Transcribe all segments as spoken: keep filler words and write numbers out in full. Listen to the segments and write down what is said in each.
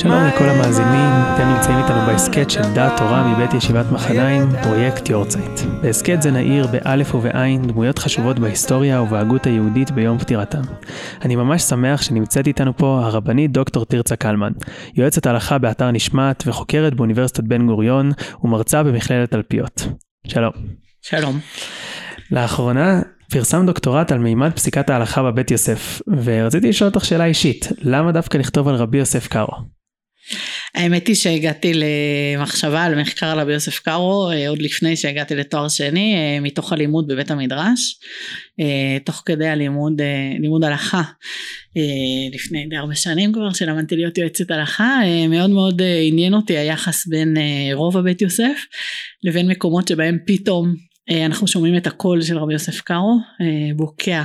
שלום לכל המאזינים, אתם נמצאים איתנו בהסקט של דעת תורה מבית ישיבת מחניים, פרויקט יורצייט. בהסקט זה נעיר באלף ובעין דמויות חשובות בהיסטוריה ובהגות היהודית ביום פטירתם. אני ממש שמח שנמצאת איתנו פה הרבנית דוקטור תרצה קלמן, יועצת הלכה באתר נשמת וחוקרת באוניברסיטת בן גוריון ומרצה במכללת תלפיות. שלום. שלום. לאחרונה פרסם דוקטורט על מימד פסיקת ההלכה בבית יוסף, ורציתי לשאול אותך שאלה אישית, למה דווקא לכתוב על רבי יוסף קארו? האמת היא שהגעתי למחשבה על מחקר על רבי יוסף קארו, עוד לפני שהגעתי לתואר שני, מתוך הלימוד בבית המדרש, תוך כדי הלימוד, לימוד הלכה, לפני די הרבה שנים כבר, שלמדתי להיות יועצת הלכה, מאוד מאוד עניין אותי היחס בין רוב הבית יוסף, לבין מקומות שבהם פתאום, אנחנו שומעים את הקול של רבי יוסף קארו, בוקע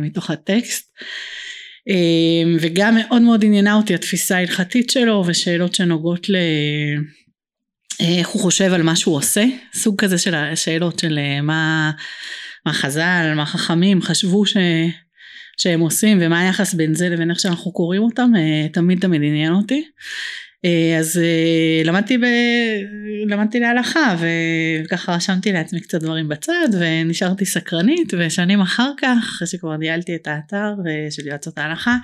מתוך הטקסט, וגם מאוד מאוד עניינה אותי התפיסה ההלכתית שלו, ושאלות שנוגעות ל... איך הוא חושב על מה שהוא עושה, סוג כזה של השאלות של מה, מה חז"ל, מה חכמים חשבו ש... שהם עושים, ומה היחס בין זה לבין איך שאנחנו קוראים אותם, תמיד תמיד עניין אותי. אז למדתי, ב... למדתי להלכה, וככה רשמתי לעצמי קצת דברים בצד, ונשארתי סקרנית, ושנים אחר כך, אחרי שכבר ניהלתי את האתר של יועצות ההלכה,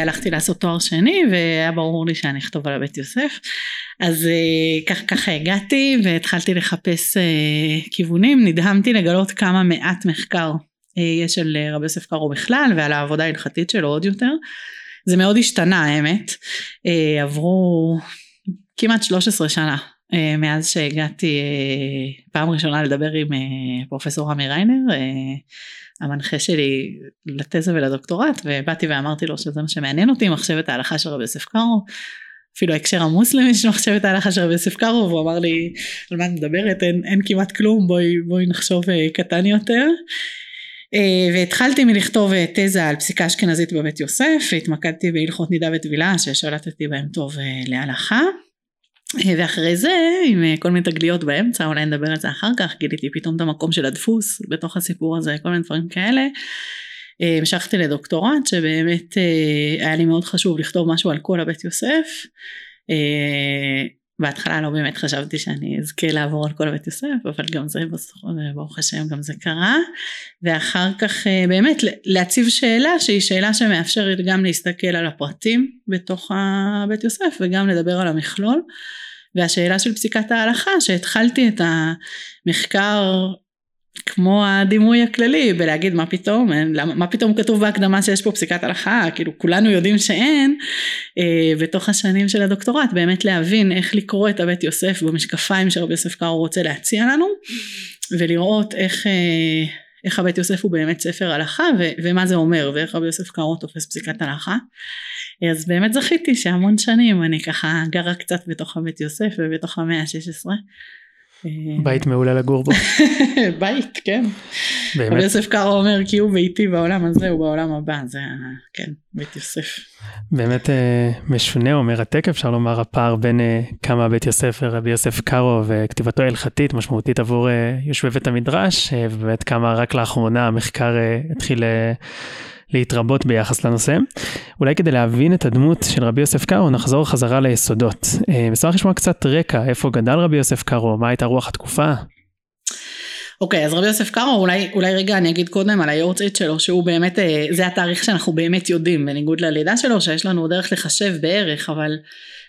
הלכתי לעשות תואר שני, והיה ברור לי שאני אכתוב על בית יוסף, אז כך, ככה הגעתי, והתחלתי לחפש כיוונים, נדהמתי לגלות כמה מעט מחקר יש על רבי יוסף קארו בכלל, ועל העבודה ההלכתית שלו עוד יותר, זה מאוד השתנה האמת, עברו כמעט שלוש עשרה שנה מאז שהגעתי פעם ראשונה לדבר עם פרופסור רמי ריינר, המנחה שלי לתזה ולדוקטורט, ובאתי ואמרתי לו שזה מה שמעניין אותי, מחשבת ההלכה של רבי יוסף קארו, אפילו ההקשר המוסלמי של מחשבת ההלכה של רבי יוסף קארו, והוא אמר לי על מה מדברת, אין, אין כמעט כלום, בואי, בואי נחשוב קטן יותר. והתחלתי מלכתוב תזה על פסיקה אשכנזית בבית יוסף, התמקדתי בהלכות נידה וטבילה ששלטתי בהם טוב להלכה, ואחרי זה עם כל מיני תגליות באמצע, אולי נדבר על זה אחר כך, גיליתי פתאום את המקום של הדפוס בתוך הסיפור הזה, כל מיני דברים כאלה, המשכתי לדוקטורט שבאמת היה לי מאוד חשוב לכתוב משהו על כל הבית יוסף, בהתחלה לא באמת חשבתי שאני אזכה לעבור על כל בית יוסף, אבל גם זה ברוך השם, גם זה קרה, ואחר כך באמת להציב שאלה שהיא שאלה שמאפשרת גם להסתכל על הפרטים בתוך הבית יוסף, וגם לדבר על המכלול, והשאלה של פסיקת ההלכה, שהתחלתי את המחקר כמו הדימוי הכללי, בלהגיד מה פתאום, מה פתאום כתוב בהקדמה שיש פה פסיקת הלכה, כאילו כולנו יודעים שאין, בתוך השנים של הדוקטורט, באמת להבין איך לקרוא את הבית יוסף במשקפיים שרבי יוסף קארו רוצה להציע לנו, ולראות איך, איך הבית יוסף הוא באמת ספר הלכה, ו, ומה זה אומר, ואיך רבי יוסף קארו תופס פסיקת הלכה, אז באמת זכיתי שהמון שנים אני ככה גרה קצת בתוך הבית יוסף, ובתוך המאה ה-שש עשרה, בית מעולה לגור בו. בית, כן. באמת. רבי יוסף קארו אומר כי הוא ביתי בעולם הזה, הוא בעולם הבא, זה כן, בית יוסף. באמת משונה, אומר התק, אפשר לומר הפער בין כמה בית יוסף ורבי יוסף קארו וכתיבתו הלכתית משמעותית עבור יושבי בית המדרש, ובאמת כמה רק לאחרונה המחקר התחיל להתרבות ביחס לנושא. אולי כדי להבין את הדמות של רבי יוסף קארו, נחזור חזרה ליסודות. בסופו נשמע קצת רקע, איפה גדל רבי יוסף קארו, מה הייתה רוח התקופה? אוקיי, אז רבי יוסף קארו, אולי, אולי רגע אני אגיד קודם על היורצייט שלו, שהוא באמת, זה התאריך שאנחנו באמת יודעים, בניגוד ללידה שלו, שיש לנו דרך לחשב בערך, אבל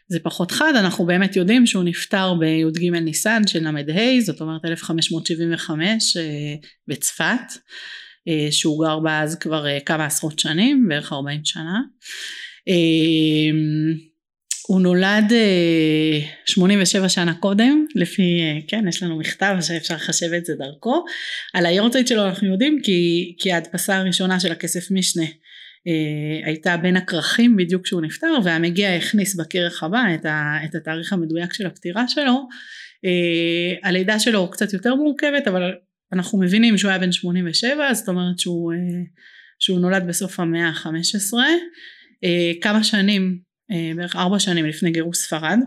זה פחות חד, אנחנו באמת יודעים שהוא נפטר בי"ג ניסן של למד ה', זאת אומרת אלף חמש מאות שבעים וחמש בצפת, שהוא גר בה אז כבר כמה עשרות שנים, בערך ארבעים שנה. הוא נולד שמונים ושבע שנה קודם, לפי, כן, יש לנו מכתב שאפשר לחשב את זה דרכו. על היורצייט שלו אנחנו יודעים, כי, כי ההדפסה הראשונה של הכסף משנה, הייתה בין הכרכים בדיוק שהוא נפטר, והמגיע הכניס בכרך הבא את, ה, את התאריך המדויק של הפטירה שלו. הלידה שלו קצת יותר מורכבת, אבל אנחנו מבינים שהוא היה בן שמונים ושבע, זאת אומרת שהוא, שהוא נולד בסוף המאה ה-חמש עשרה, כמה שנים, בערך ארבע שנים לפני גירוש ספרד.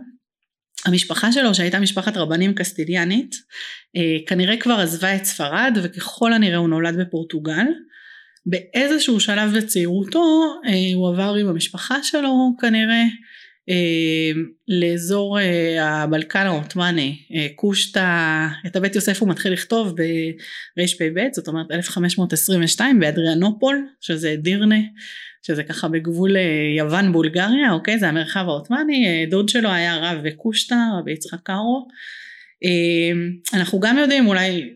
המשפחה שלו שהייתה משפחת רבנים קסטיליאנית, כנראה כבר עזבה את ספרד, וככל הנראה הוא נולד בפורטוגל, באיזשהו שלב בצעירותו, הוא עבר עם המשפחה שלו כנראה, לאזור הבלקן העות'מאני, קושטה, את הבית יוסף הוא מתחיל לכתוב ברפ"ב, זאת אומרת אלף חמש מאות עשרים ושתיים, באדריאנופול, שזה דירנה, שזה ככה בגבול יוון בולגריה, אוקיי, זה המרחב העות'מאני, דוד שלו היה רב בקושטה, רבי יצחק קארו. אנחנו גם יודעים, אולי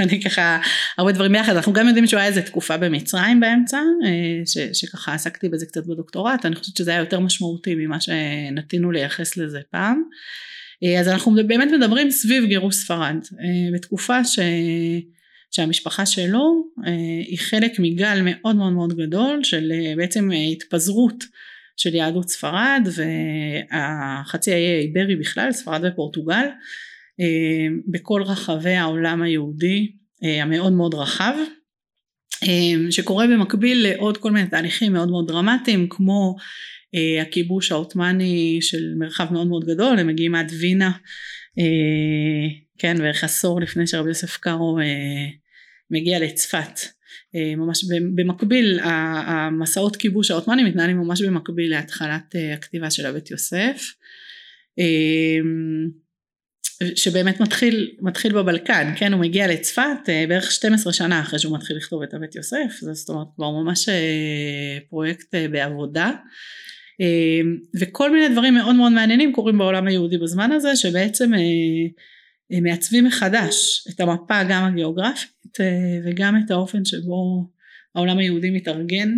אני ככה הרבה דברים ביחד, אנחנו גם יודעים שהוא היה איזו תקופה במצרים באמצע, ש, שככה עסקתי בזה קצת בדוקטורט, אני חושבת שזה היה יותר משמעותי ממה שנתינו לייחס לזה פעם. אז אנחנו באמת מדברים סביב גירוש ספרד, בתקופה ש, שהמשפחה שלו היא חלק מגל מאוד מאוד מאוד גדול של בעצם התפזרות של יהדות ספרד, והחצי האי האיברי בכלל, ספרד ופורטוגל, בכל רחבי העולם היהודי המאוד מאוד רחב, שקורה במקביל לעוד כל מיני תהליכים מאוד מאוד דרמטיים, כמו הכיבוש העות'מאני של מרחב מאוד מאוד גדול, הם מגיעים עד וינה, כן, בערך עשור לפני שרבי יוסף קארו מגיע לצפת, ממש במקביל, המסעות כיבוש העות'מאני מתנהלים ממש במקביל להתחלת הכתיבה של הבית יוסף, שבאמת מתחיל, מתחיל בבלקן, כן, הוא מגיע לצפת בערך שתים עשרה שנה אחרי שהוא מתחיל לכתוב את הבית יוסף, זאת אומרת כבר ממש פרויקט בעבודה, וכל מיני דברים מאוד מאוד מעניינים קורים בעולם היהודי בזמן הזה, שבעצם מעצבים מחדש את המפה גם הגיאוגרפית וגם את האופן שבו העולם היהודי מתארגן,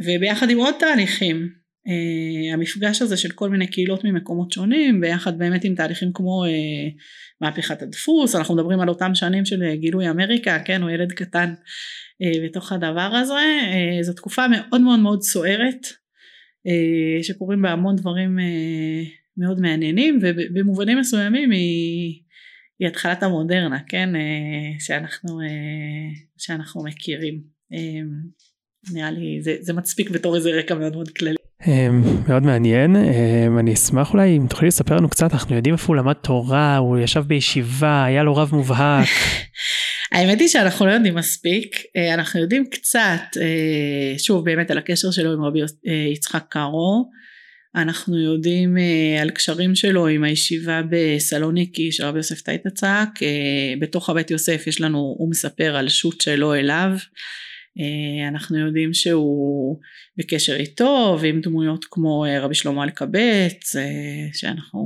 וביחד עם עוד תהליכים, Uh, המפגש הזה של כל מיני קהילות ממקומות שונים, ביחד באמת עם תהליכים כמו uh, מהפכת הדפוס, אנחנו מדברים על אותם שנים של גילוי אמריקה, כן, הוא ילד קטן uh, בתוך הדבר הזה, uh, זו תקופה מאוד מאוד מאוד סוערת, uh, שקוראים בה המון דברים uh, מאוד מעניינים, ובמובנים מסוימים היא, היא התחלת המודרנה, כן, uh, שאנחנו, uh, שאנחנו מכירים, uh, נראה לי, זה, זה מצפיק בתור איזה רקע מאוד מאוד כללי. מאוד מעניין, אני אשמח אולי אם תוכלי לספר לנו קצת, אנחנו יודעים איפה הוא למד תורה, הוא ישב בישיבה, היה לו רב מובהק. האמת היא שאנחנו לא יודעים מספיק, אנחנו יודעים קצת, שוב באמת על הקשר שלו עם רבי יצחק קארו, אנחנו יודעים על קשרים שלו עם הישיבה בסלוניקי של רבי יוסף טייטצק, בתוך הבית יוסף יש לנו, הוא מספר על שוט שלו אליו, אנחנו יודעים שהוא בקשר איתו ועם דמויות כמו רבי שלמה אלקבץ, שאנחנו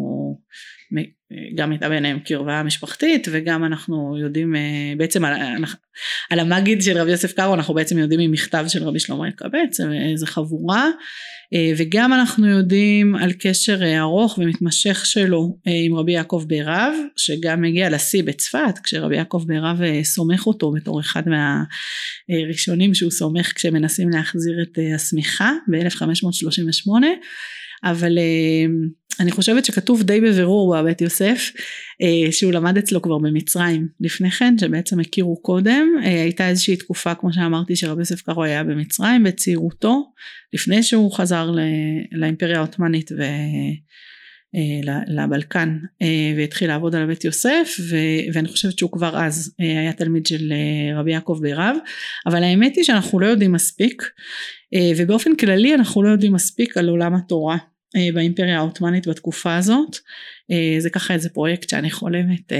גם הייתה ביניהם קרבה משפחתית, וגם אנחנו יודעים בעצם על, על המגיד של רבי יוסף קארו, אנחנו בעצם יודעים עם מכתב של רבי שלמה אלקבץ, איזו חבורה, וגם אנחנו יודעים על קשר ארוך ומתמשך שלו עם רבי יעקב בירב, שגם מגיע לשיא בצפת, כשרבי יעקב בירב סומך אותו בתור אחד מהראשונים שהוא סומך כשמנסים להחזיר את הסמיכה ב-אלף חמש מאות שלושים ושמונה, אבל אני חושבת שכתוב די בבירור בבית יוסף, שהוא למד אצלו כבר במצרים לפני כן, שבעצם הכירו קודם, הייתה איזושהי תקופה, כמו שאמרתי, שרבי יוסף קארו היה במצרים, בצעירותו, לפני שהוא חזר לאימפריה העות'מאנית ולבלקן, והתחיל לעבוד על בית יוסף, ואני חושבת שהוא כבר אז היה תלמיד של רבי יעקב בירב, אבל האמת היא שאנחנו לא יודעים מספיק, ובאופן כללי אנחנו לא יודעים מספיק על עולם התורה, באימפריה העות'מאנית בתקופה הזאת, זה ככה איזה פרויקט שאני חולמת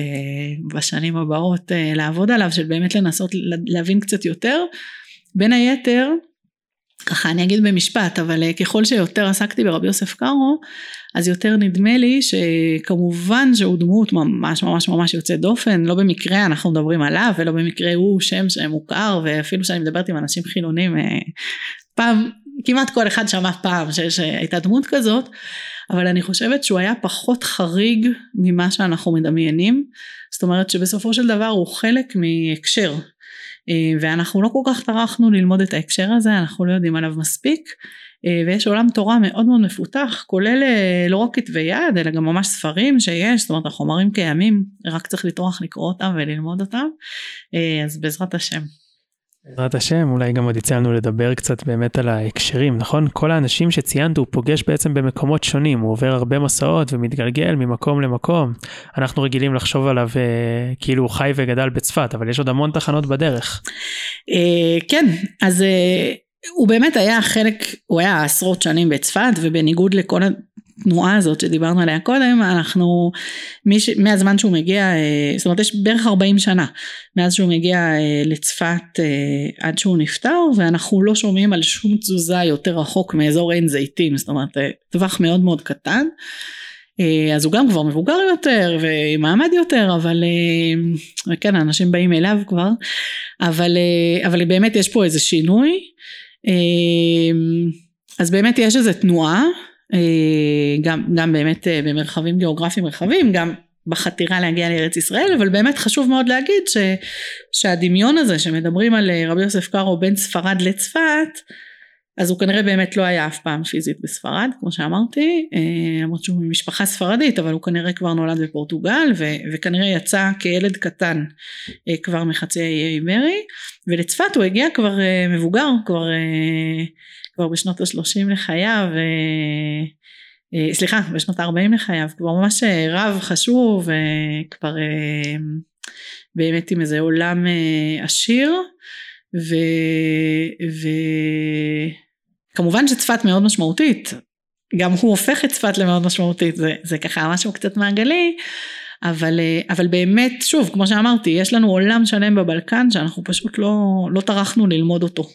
בשנים הבאות לעבוד עליו, של באמת לנסות להבין קצת יותר, בין היתר, ככה אני אגיד במשפט, אבל ככל שיותר עסקתי ברבי יוסף קארו, אז יותר נדמה לי שכמובן שהוא דמות ממש ממש ממש יוצא דופן, לא במקרה אנחנו מדברים עליו, ולא במקרה הוא שם שמוכר, ואפילו שאני מדברת עם אנשים חילונים, פעם, כמעט כל אחד שמע פעם שהייתה דמות כזאת, אבל אני חושבת שהוא היה פחות חריג ממה שאנחנו מדמיינים, זאת אומרת שבסופו של דבר הוא חלק מהקשר, ואנחנו לא כל כך טרחנו ללמוד את ההקשר הזה, אנחנו לא יודעים עליו מספיק, ויש עולם תורה מאוד מאוד מפותח, כולל לא רק כתבי יד, אלא גם ממש ספרים שיש, זאת אומרת החומרים קיימים, רק צריך לטרוח לקרוא אותם וללמוד אותם, אז בעזרת השם. בעזרת השם, אולי גם עוד יצא לנו לדבר קצת באמת על ההקשרים, נכון? כל האנשים שציינת הוא פוגש בעצם במקומות שונים, הוא עובר הרבה מסעות ומתגלגל ממקום למקום, אנחנו רגילים לחשוב עליו כאילו הוא חי וגדל בצפת, אבל יש עוד המון תחנות בדרך. כן, אז הוא באמת היה חלק, הוא היה עשרות שנים בצפת, ובניגוד לכל התנועה הזאת שדיברנו עליה קודם, אנחנו, מהזמן שהוא מגיע, זאת אומרת יש בערך ארבעים שנה, מאז שהוא מגיע לצפת עד שהוא נפטר, ואנחנו לא שומעים על שום תזוזה יותר רחוק מאזור עין זיתים, זאת אומרת טווח מאוד מאוד קטן, אז הוא גם כבר מבוגר יותר ומעמד יותר, אבל כן, האנשים באים אליו כבר, אבל, אבל באמת יש פה איזה שינוי, אז באמת יש איזה תנועה, גם, גם באמת במרחבים גיאוגרפיים רחבים, גם בחתירה להגיע לארץ ישראל, אבל באמת חשוב מאוד להגיד ש, שהדמיון הזה שמדברים על רבי יוסף קארו בין ספרד לצפת, אז הוא כנראה באמת לא היה אף פעם פיזית בספרד, כמו שאמרתי, למרות שהוא ממשפחה ספרדית, אבל הוא כנראה כבר נולד בפורטוגל, ו- וכנראה יצא כילד קטן כבר מחצי האי איברי, ולצפת הוא הגיע כבר מבוגר, כבר, כבר בשנות ה-שלושים לחייו, ו- סליחה, בשנות ה-ארבעים לחייו, כבר ממש רב חשוב, כבר באמת עם איזה עולם עשיר, וכמובן ו... שצפת מאוד משמעותית, גם הוא הופך את צפת למאוד משמעותית, זה, זה ככה משהו קצת מעגלי, אבל, אבל באמת שוב כמו שאמרתי, יש לנו עולם שלם בבלקן שאנחנו פשוט לא, לא טרחנו ללמוד אותו.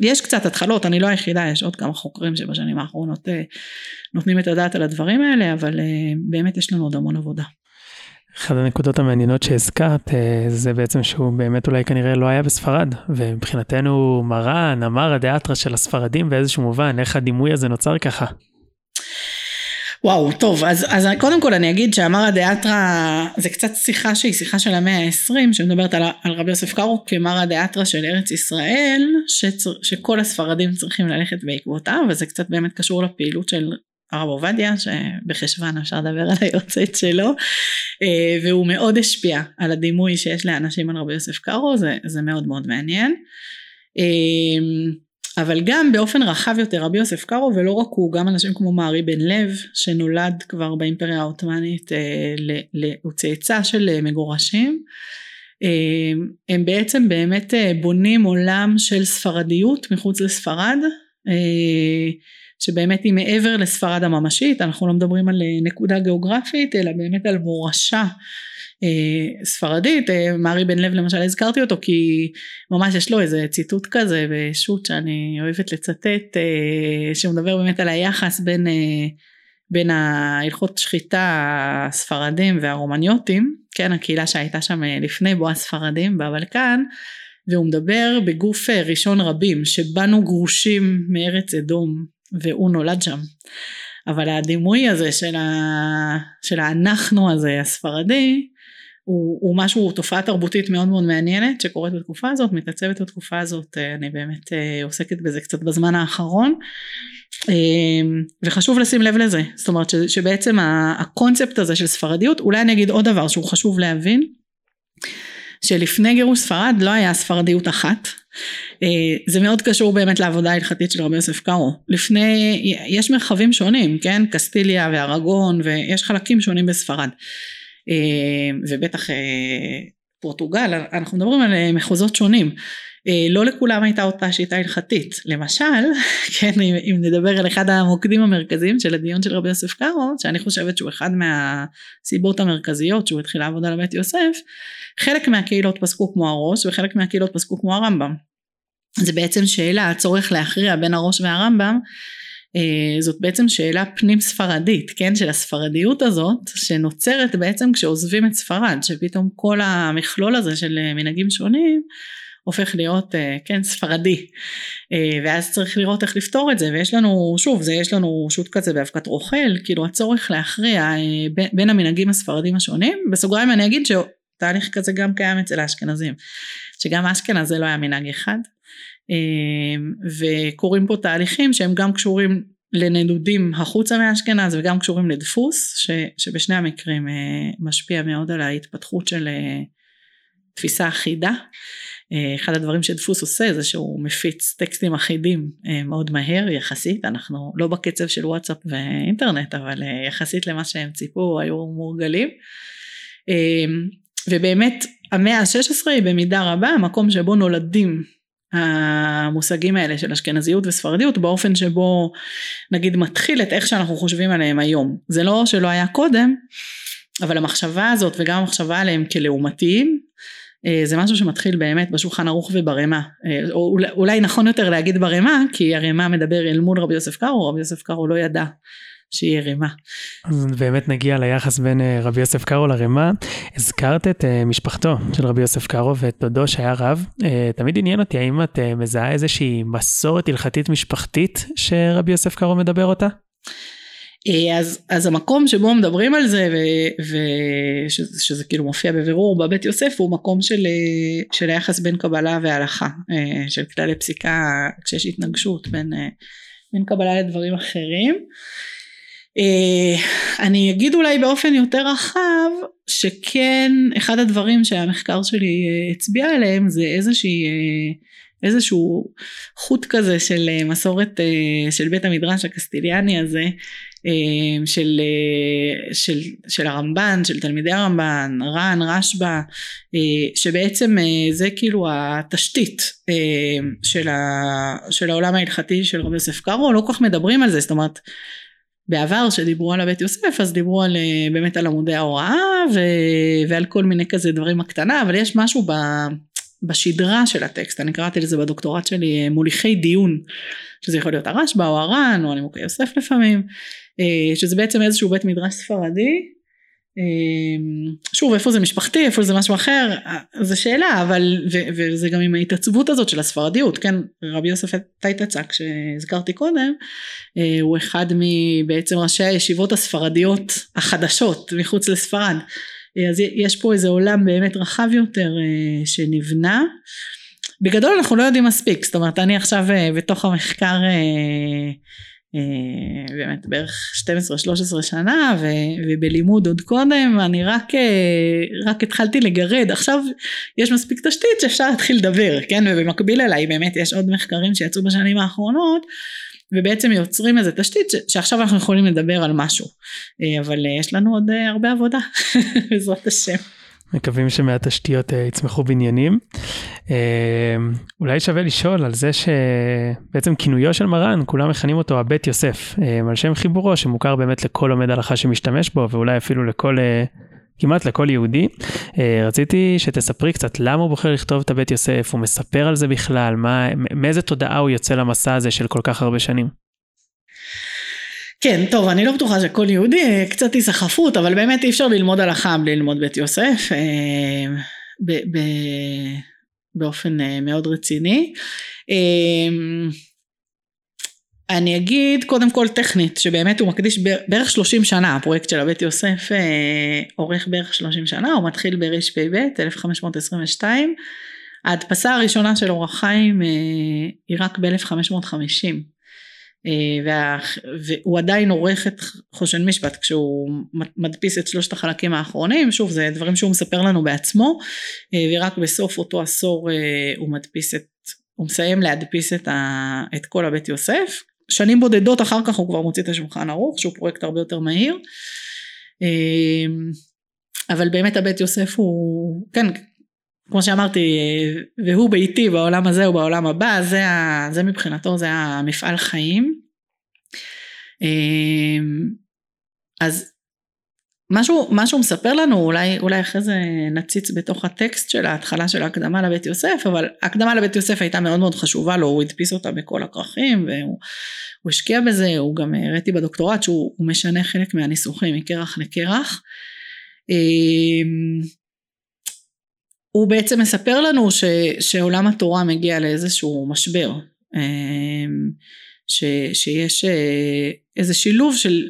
יש קצת התחלות, אני לא היחידה, יש עוד כמה חוקרים שבשנים האחרונות נותנים את הדעת על הדברים האלה, אבל באמת יש לנו עוד המון עבודה. אחת הנקודות המעניינות שהזכרת, זה בעצם שהוא באמת אולי כנראה לא היה בספרד, ומבחינתנו מרן, אמר הדאטרה של הספרדים באיזשהו מובן, איך הדימוי הזה נוצר ככה? וואו, טוב, אז, אז קודם כל אני אגיד שאמר הדאטרה, זה קצת שיחה שהיא שיחה של המאה ה-עשרים, שמדברת על, על רבי יוסף קארו כמר הדאטרה של ארץ ישראל, שצר, שכל הספרדים צריכים ללכת בעקבותיו, וזה קצת באמת קשור לפעילות של הרב עובדיה, שבחשבן אפשר לדבר על היוצאת שלו, והוא מאוד השפיע על הדימוי שיש לאנשים על רבי יוסף קארו, זה, זה מאוד מאוד מעניין, אבל גם באופן רחב יותר רבי יוסף קארו, ולא רק הוא, גם אנשים כמו מערי בן לב, שנולד כבר באימפריה האותמנית, הוא צאצא של מגורשים, הם בעצם באמת בונים עולם של ספרדיות מחוץ לספרד, שבאמת היא מעבר לספרד הממשית, אנחנו לא מדברים על נקודה גיאוגרפית, אלא באמת על מורשה אה, ספרדית, אה, מערי בן לב למשל הזכרתי אותו, כי ממש יש לו איזה ציטוט כזה, בשוט שאני אוהבת לצטט, אה, שמדבר באמת על היחס בין, אה, בין ההלכות שחיטה הספרדים והרומניוטים, כן, הקהילה שהייתה שם לפני בו הספרדים, בבלקן, והוא מדבר בגוף ראשון רבים, שבנו גרושים מארץ אדום, והוא נולד שם. אבל הדימוי הזה של, ה... של האנחנו הזה, הספרדי, הוא, הוא משהו, תופעה תרבותית מאוד מאוד מעניינת, שקורית בתקופה הזאת, מתעצבת בתקופה הזאת, אני באמת עוסקת בזה קצת בזמן האחרון, וחשוב לשים לב לזה, זאת אומרת ש, שבעצם הקונספט הזה של ספרדיות, אולי אני אגיד עוד דבר שהוא חשוב להבין, שלפני גירוש ספרד לא היה ספרדיות אחת, זה מאוד קשור באמת לעבודה ההלכתית של רבי יוסף קארו, לפני, יש מרחבים שונים, כן, קסטיליה וארגון, ויש חלקים שונים בספרד, ובטח פורטוגל, אנחנו מדברים על מחוזות שונים, לא לכולם הייתה אותה שיטה הלכתית, למשל, כן, אם, אם נדבר על אחד המוקדים המרכזיים של הדיון של רבי יוסף קארו, שאני חושבת שהוא אחד מהסיבות המרכזיות, שהוא התחיל לעבוד על בית יוסף, חלק מהקהילות פסקו כמו הראש, וחלק מהקהילות פסקו כמו הרמב"ם, זה בעצם שאלה, הצורך להכריע בין הראש והרמב"ם, זאת בעצם שאלה פנים ספרדית, כן, של הספרדיות הזאת, שנוצרת בעצם כשעוזבים את ספרד, שפתאום כל המכלול הזה של מנהגים שונים, הופך להיות, כן, ספרדי, ואז צריך לראות איך לפתור את זה, ויש לנו, שוב, זה יש לנו שוט כזה באבקת רוכל, כאילו הצורך להכריע בין המנהגים הספרדים השונים, בסוגריים אני אגיד שתהליך כזה גם קיים אצל האשכנזים, שגם האשכנז לא היה מנהג אחד, וקוראים פה תהליכים שהם גם קשורים לנדודים החוצה מהאשכנז, וגם קשורים לדפוס, ש, שבשני המקרים משפיע מאוד על ההתפתחות של תפיסה אחידה, אחד הדברים שדפוס עושה זה שהוא מפיץ טקסטים אחידים מאוד מהר יחסית, אנחנו לא בקצב של וואטסאפ ואינטרנט, אבל יחסית למה שהם ציפו היו מורגלים, ובאמת המאה ה-שש עשרה היא במידה רבה המקום שבו נולדים המושגים האלה של אשכנזיות וספרדיות באופן שבו נגיד מתחיל את איך שאנחנו חושבים עליהם היום. זה לא שלא היה קודם, אבל המחשבה הזאת וגם המחשבה עליהם כלעומתיים, זה משהו שמתחיל באמת בשולחן ערוך וברמה, או אולי נכון יותר להגיד ברמה, כי הרמה מדבר אל מול רבי יוסף קארו, רבי יוסף קארו לא ידע שהיא רמה. אז באמת נגיע ליחס בין רבי יוסף קארו לרמה. הזכרת את משפחתו של רבי יוסף קארו ואת דודו שהיה רב. תמיד עניין אותי, האם את מזהה איזושהי מסורת הלכתית משפחתית שרבי יוסף קארו מדבר אותה? אז, אז המקום שבו מדברים על זה, ו, ו, שזה, שזה כאילו מופיע בבירור בבית יוסף, הוא מקום של, של היחס בין קבלה והלכה, של כללי פסיקה, כשיש התנגשות בין, בין קבלה לדברים אחרים. אני אגיד אולי באופן יותר רחב, שכן אחד הדברים שהמחקר שלי הצביע עליהם, זה איזושהי... איזשהו חוט כזה של מסורת של בית המדרש הקסטיליאני הזה, של, של, של הרמב"ן, של תלמידי הרמב"ן, רן, רשבה, שבעצם זה כאילו התשתית של, ה, של העולם ההלכתי של רבי יוסף קארו. לא כל כך מדברים על זה, זאת אומרת, בעבר שדיברו על בית יוסף, אז דיברו על, באמת על עמודי ההוראה, ו, ועל כל מיני כזה דברים הקטנה, אבל יש משהו ב... בשדרה של הטקסט, אני קראתי לזה בדוקטורט שלי מוליכי דיון, שזה יכול להיות הרשב"א או הר"ן או הנימוקי יוסף לפעמים, שזה בעצם איזשהו בית מדרש ספרדי. שוב, איפה זה משפחתי, איפה זה משהו אחר, זה שאלה, אבל, ו- וזה גם עם ההתעצבות הזאת של הספרדיות, כן, רבי יוסף תייטצק שהזכרתי קודם, הוא אחד מבעצם ראשי הישיבות הספרדיות החדשות מחוץ לספרד, אז יש פה איזה עולם באמת רחב יותר שנבנה. בגדול אנחנו לא יודעים מספיק, זאת אומרת אני עכשיו בתוך המחקר באמת בערך שתים עשרה שלוש עשרה שנה, ובלימוד עוד קודם, אני רק, רק התחלתי לגרד, עכשיו יש מספיק תשתית שאפשר להתחיל לדבר, כן? ובמקביל אליי באמת יש עוד מחקרים שיצאו בשנים האחרונות, ובעצם יוצרים איזה תשתית שעכשיו אנחנו יכולים לדבר על משהו, אבל יש לנו עוד הרבה עבודה, בעזרת השם. מקווים שמהתשתיות יצמחו בניינים. אולי שווה לשאול על זה שבעצם כינויו של מרן, כולם מכנים אותו הבית יוסף, על שם חיבורו שמוכר באמת לכל לומד הלכה שמשתמש בו, ואולי אפילו לכל... כמעט לכל יהודי. רציתי שתספרי קצת למה הוא בוחר לכתוב את הבית יוסף, הוא מספר על זה בכלל, מה, מאיזה תודעה הוא יוצא למסע הזה של כל כך הרבה שנים? כן, טוב, אני לא בטוחה שכל יהודי, קצת הסחפות, אבל באמת אי אפשר ללמוד הלכה בלי ללמוד בית יוסף, ב- ב- באופן מאוד רציני. אני אגיד קודם כל טכנית, שבאמת הוא מקדיש בערך שלושים שנה, הפרויקט של הבית יוסף עורך בערך שלושים שנה, הוא מתחיל ברשפ"ב, אלף חמש מאות עשרים ושתיים, ההדפסה הראשונה של אורח חיים היא רק ב-אלף חמש מאות חמישים, והוא עדיין עורך את חושן משפט, כשהוא מדפיס את שלושת החלקים האחרונים, שוב זה דברים שהוא מספר לנו בעצמו, ורק בסוף אותו עשור הוא מדפיס את, הוא מסיים להדפיס את, ה, את כל הבית יוסף, שנים בודדות אחר כך הוא כבר מוציא את השולחן ערוך, שהוא פרויקט הרבה יותר מהיר, אבל באמת הבית יוסף הוא, כן, כמו שאמרתי, והוא ביתי בעולם הזה ובעולם הבא, זה, ה, זה מבחינתו, זה המפעל חיים. אז משהו, משהו מספר לנו, אולי, אולי אחרי זה נציץ בתוך הטקסט של ההתחלה של ההקדמה לבית יוסף, אבל ההקדמה לבית יוסף הייתה מאוד מאוד חשובה לו, הוא הדפיס אותה בכל הכרכים, והוא הוא השקיע בזה, הוא גם הראיתי בדוקטורט, שהוא משנה חלק מהניסוחים, מקרח לקרח. הוא בעצם מספר לנו ש, שעולם התורה מגיע לאיזשהו משבר, ש, שיש איזה שילוב של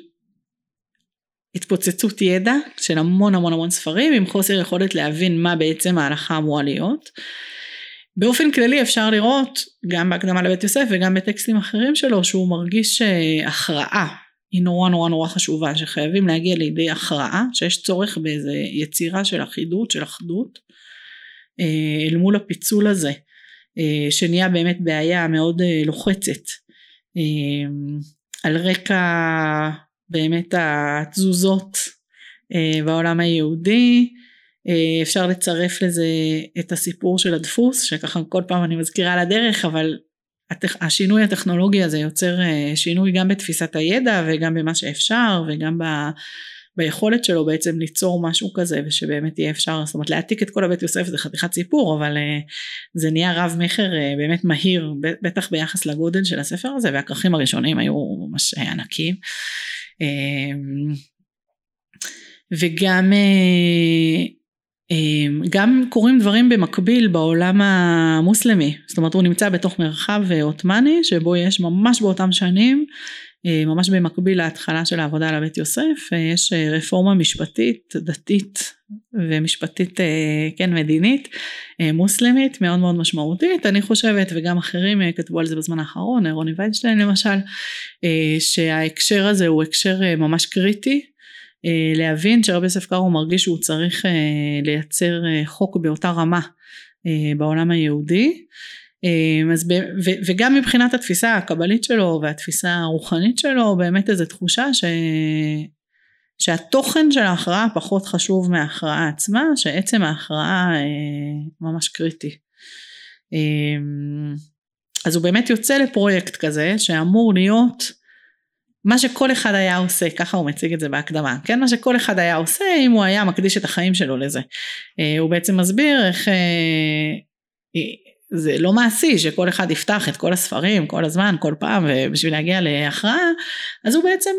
התפוצצות ידע של המון המון המון ספרים, עם חוסר יכולת להבין מה בעצם ההלכה אמורה להיות. באופן כללי אפשר לראות, גם בהקדמה לבית יוסף וגם בטקסטים אחרים שלו, שהוא מרגיש שהכרעה היא נורא נורא נורא חשובה, שחייבים להגיע לידי הכרעה, שיש צורך באיזה יצירה של אחידות, של אחדות, אל מול הפיצול הזה, שנהיה באמת בעיה מאוד לוחצת, על רקע... באמת התזוזות בעולם היהודי, אפשר לצרף לזה את הסיפור של הדפוס, שככה כל פעם אני מזכירה על הדרך, אבל השינוי הטכנולוגי הזה יוצר שינוי גם בתפיסת הידע, וגם במה שאפשר, וגם ב... ביכולת שלו בעצם ליצור משהו כזה, ושבאמת יהיה אפשר, זאת אומרת להעתיק את כל הבית יוסף זה חתיכת סיפור, אבל זה נהיה רב מחר באמת מהיר, בטח ביחס לגודל של הספר הזה, והכרכים הראשונים היו ממש ענקים, וגם גם קוראים דברים במקביל בעולם המוסלמי, זאת אומרת הוא נמצא בתוך מרחב עותמני, שבו יש ממש באותם שנים, ממש במקביל להתחלה של העבודה על הבית יוסף, יש רפורמה משפטית, דתית ומשפטית, כן, מדינית, מוסלמית, מאוד מאוד משמעותית, אני חושבת, וגם אחרים כתבו על זה בזמן האחרון, רוני ויינשטיין למשל, שההקשר הזה הוא הקשר ממש קריטי, להבין שרבי יוסף קארו מרגיש שהוא צריך לייצר חוק באותה רמה בעולם היהודי, אז ב, ו, וגם מבחינת התפיסה הקבלית שלו והתפיסה הרוחנית שלו באמת איזו תחושה ש, שהתוכן של ההכרעה פחות חשוב מההכרעה עצמה, שעצם ההכרעה אה, ממש קריטי. אה, אז הוא באמת יוצא לפרויקט כזה שאמור להיות מה שכל אחד היה עושה, ככה הוא מציג את זה בהקדמה, כן, מה שכל אחד היה עושה אם הוא היה מקדיש את החיים שלו לזה. אה, הוא בעצם מסביר איך אה, זה לא מעשי שכל אחד יפתח את כל הספרים כל הזמן, כל פעם, ובשביל להגיע להכרעה, אז הוא בעצם,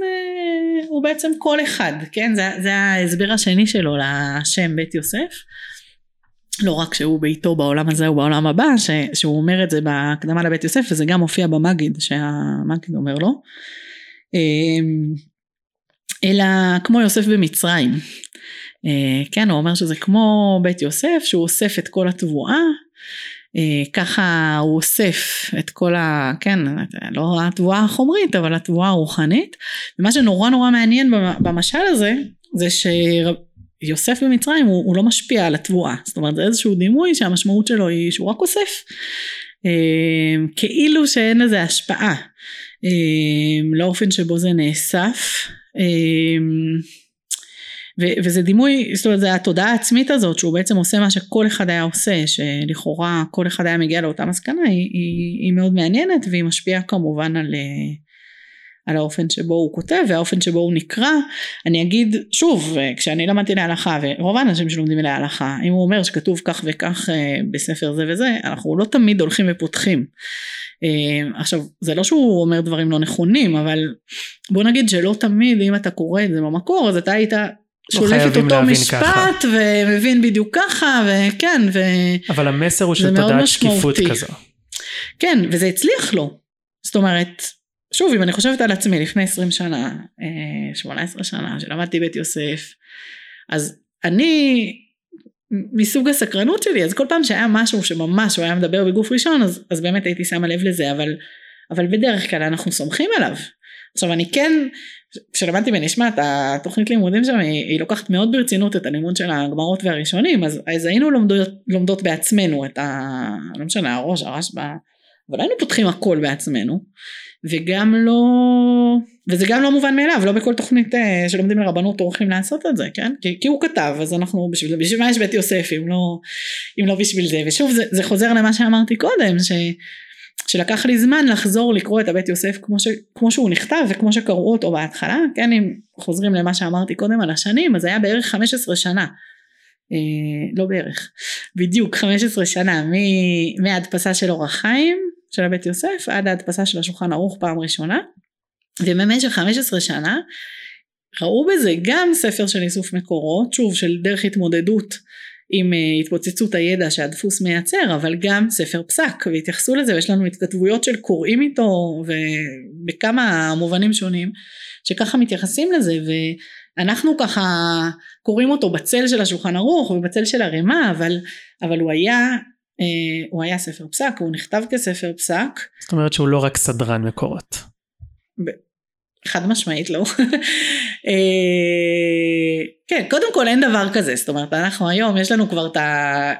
הוא בעצם כל אחד, כן? זה, זה ההסבר השני שלו לשם בית יוסף, לא רק שהוא ביתו בעולם הזה ובעולם הבא, ש, שהוא אומר את זה בהקדמה לבית יוסף, וזה גם מופיע במגיד, שהמגיד אומר לו, אלא כמו יוסף במצרים, כן, הוא אומר שזה כמו בית יוסף, שהוא אוסף את כל התבואה, ככה הוא אוסף את כל ה... כן, לא התבואה החומרית, אבל התבואה הרוחנית, ומה שנורא נורא מעניין במשל הזה, זה שיוסף במצרים הוא, הוא לא משפיע על התבואה, זאת אומרת זה איזשהו דימוי שהמשמעות שלו היא שהוא רק אוסף, כאילו שאין לזה השפעה, לאופן שבו זה נאסף, וזה דימוי, זאת אומרת, זה התודעה העצמית הזאת, שהוא בעצם עושה מה שכל אחד היה עושה, שלכאורה כל אחד היה מגיע לאותה מסקנה, היא, היא, היא מאוד מעניינת, והיא משפיעה כמובן על, על האופן שבו הוא כותב, והאופן שבו הוא נקרא. אני אגיד, שוב, כשאני למדתי להלכה, ורוב האנשים שלומדים להלכה, אם הוא אומר שכתוב כך וכך בספר זה וזה, אנחנו לא תמיד הולכים ופותחים. עכשיו, זה לא שהוא אומר דברים לא נכונים, אבל בוא נגיד שלא תמיד, אם אתה קורא את זה במקור, אז אתה היית... שולפת אותו משפט ומבין בדיוק ככה וכן, אבל המסר הוא של תודעת שקיפות כזו, כן, וזה הצליח לו. זאת אומרת, שוב, אם אני חושבת על עצמי לפני עשרים שנה שמונה עשרה שנה שלמדתי בית יוסף, אז אני מסוג הסקרנות שלי, אז כל פעם שהיה משהו שממש הוא היה מדבר בגוף ראשון, אז, אז באמת הייתי שמה לב לזה, אבל, אבל בדרך כלל אנחנו סומכים עליו. עכשיו אני כן, כשלמדתי בנשמת, התוכנית לימודים שם, היא, היא לוקחת מאוד ברצינות את הלימוד של הגמרות והראשונים, אז, אז היינו לומדות, לומדות בעצמנו את ה... לא משנה, הראש, הרשבה, אבל היינו פותחים הכל בעצמנו, וגם לא... וזה גם לא מובן מאליו, לא בכל תוכנית שלומדים לרבנות הולכים לעשות את זה, כן? כי, כי הוא כתב, אז אנחנו בשביל... בשביל מה יש בית יוסף, אם לא, אם לא בשביל זה, ושוב, זה, זה חוזר למה שאמרתי קודם, ש... שלקח לי זמן לחזור לקרוא את הבית יוסף כמו, ש, כמו שהוא נכתב וכמו שקראו אותו בהתחלה, כן, אם חוזרים למה שאמרתי קודם על השנים, אז היה בערך חמש עשרה שנה, אה, לא בערך, בדיוק חמש עשרה שנה, מ- מההדפסה של אור החיים של הבית יוסף, עד ההדפסה של השולחן ערוך פעם ראשונה, ובמשך חמש עשרה שנה, ראו בזה גם ספר של איסוף מקורות, שוב של דרך התמודדות, עם התפוצצות הידע שהדפוס מייצר, אבל גם ספר פסק, והתייחסו לזה, ויש לנו התכתבויות של קוראים איתו, ובכמה מובנים שונים, שככה מתייחסים לזה, ואנחנו ככה קוראים אותו בצל של השולחן ערוך, ובצל של הרמה, אבל, אבל הוא היה, הוא היה ספר פסק, הוא נכתב כספר פסק. זאת אומרת שהוא לא רק סדרן מקורות. ב- חד משמעית לא. כן, קודם כל אין דבר כזה, זאת אומרת, אנחנו היום, יש לנו כבר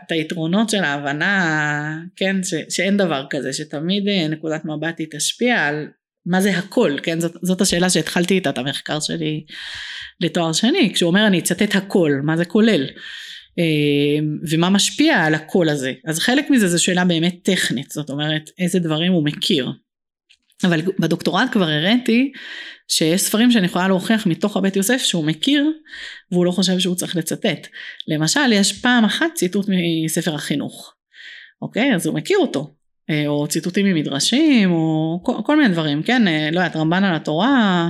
את היתרונות של ההבנה, כן, שאין דבר כזה, שתמיד נקודת מבט היא תשפיע על מה זה הכל, כן, זאת השאלה שהתחלתי איתה, את המחקר שלי לתואר שני, כשהוא אומר אני אצטט הכל, מה זה כולל? ומה משפיע על הכל הזה. אז חלק מזה זו שאלה באמת טכנית, זאת אומרת איזה דברים הוא מכיר. אבל בדוקטורט כבר הראיתי שיש ספרים שאני יכולה להוכיח מתוך הבית יוסף שהוא מכיר, והוא לא חושב שהוא צריך לצטט. למשל, יש פעם אחת ציטוט מספר החינוך. אוקיי? אז הוא מכיר אותו. או ציטוטים ממדרשים, או כל, כל מיני דברים, כן? לא יודעת, רמב"ן על התורה,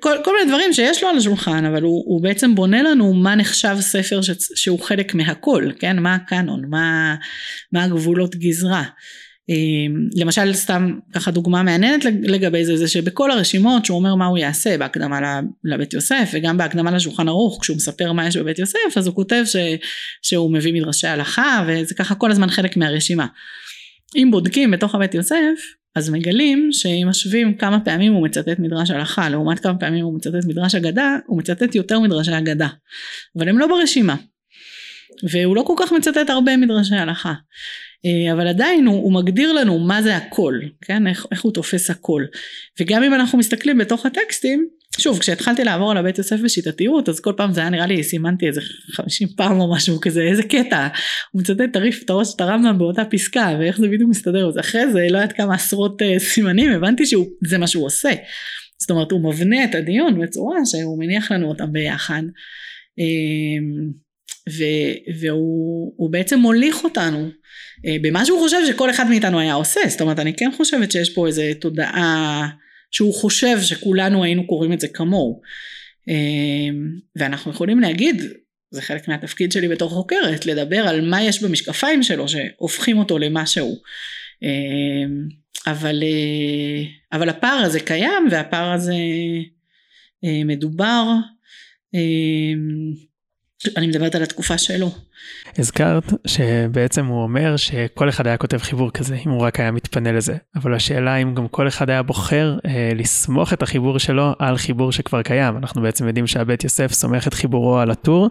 כל, כל מיני דברים שיש לו על השולחן, אבל הוא, הוא בעצם בונה לנו מה נחשב ספר ש, שהוא חלק מהכל, כן? מה הקנון, מה, מה הגבולות גזרה. למשל, סתם ככה דוגמה מעניינת לגבי זה, זה שבכל הרשימות שהוא אומר מה הוא יעשה בהקדמה לבית יוסף, וגם בהקדמה לשולחן ערוך, כשהוא מספר מה יש בבית יוסף, אז הוא כותב ש, שהוא מביא מדרשי הלכה, וזה ככה כל הזמן חלק מהרשימה. אם בודקים בתוך הבית יוסף, אז מגלים שאם משווים כמה פעמים הוא מצטט מדרש הלכה, לעומת כמה פעמים הוא מצטט מדרש אגדה, הוא מצטט יותר מדרשי אגדה, אבל הם לא ברשימה. והוא לא כל כך מצטט הרבה מדרשי הלכה. אבל עדיין הוא, הוא מגדיר לנו מה זה הכל, כן? איך, איך הוא תופס הכל. וגם אם אנחנו מסתכלים בתוך הטקסטים, שוב, כשהתחלתי לעבור על בית יוסף בשיטתיות, אז כל פעם זה היה נראה לי, סימנתי איזה חמישים פעם או משהו כזה, איזה קטע, הוא מצטט תריף את הראש, את הרמב"ם באותה פסקה, ואיך זה בדיוק מסתדר, אז אחרי זה לא יודעת כמה עשרות uh, סימנים, הבנתי שזה מה שהוא עושה, זאת אומרת, הוא מבנה את הדיון בצורה שהוא מניח לנו אותם ביחד, uh, ו- והוא הוא בעצם מוליך אותנו אה, במה שהוא חושב שכל אחד מאיתנו היה עושה. זאת אומרת, אני כן חושבת שיש פה איזו תודעה שהוא חושב שכולנו היינו קוראים את זה כמוהו, אה, ואנחנו יכולים להגיד, זה חלק מהתפקיד שלי בתור חוקרת, לדבר על מה יש במשקפיים שלו שהופכים אותו למה שהוא, אה, אבל, אה, אבל הפער הזה קיים, והפער הזה אה, מדובר, אה, אני מדברת על התקופה שלו. הזכרת שבעצם הוא אומר שכל אחד היה כותב חיבור כזה, אם הוא רק היה מתפנה לזה. אבל השאלה אם גם כל אחד היה בוחר אה, לסמוך את החיבור שלו על חיבור שכבר קיים. אנחנו בעצם יודעים שהבית יוסף סומך את חיבורו על הטור.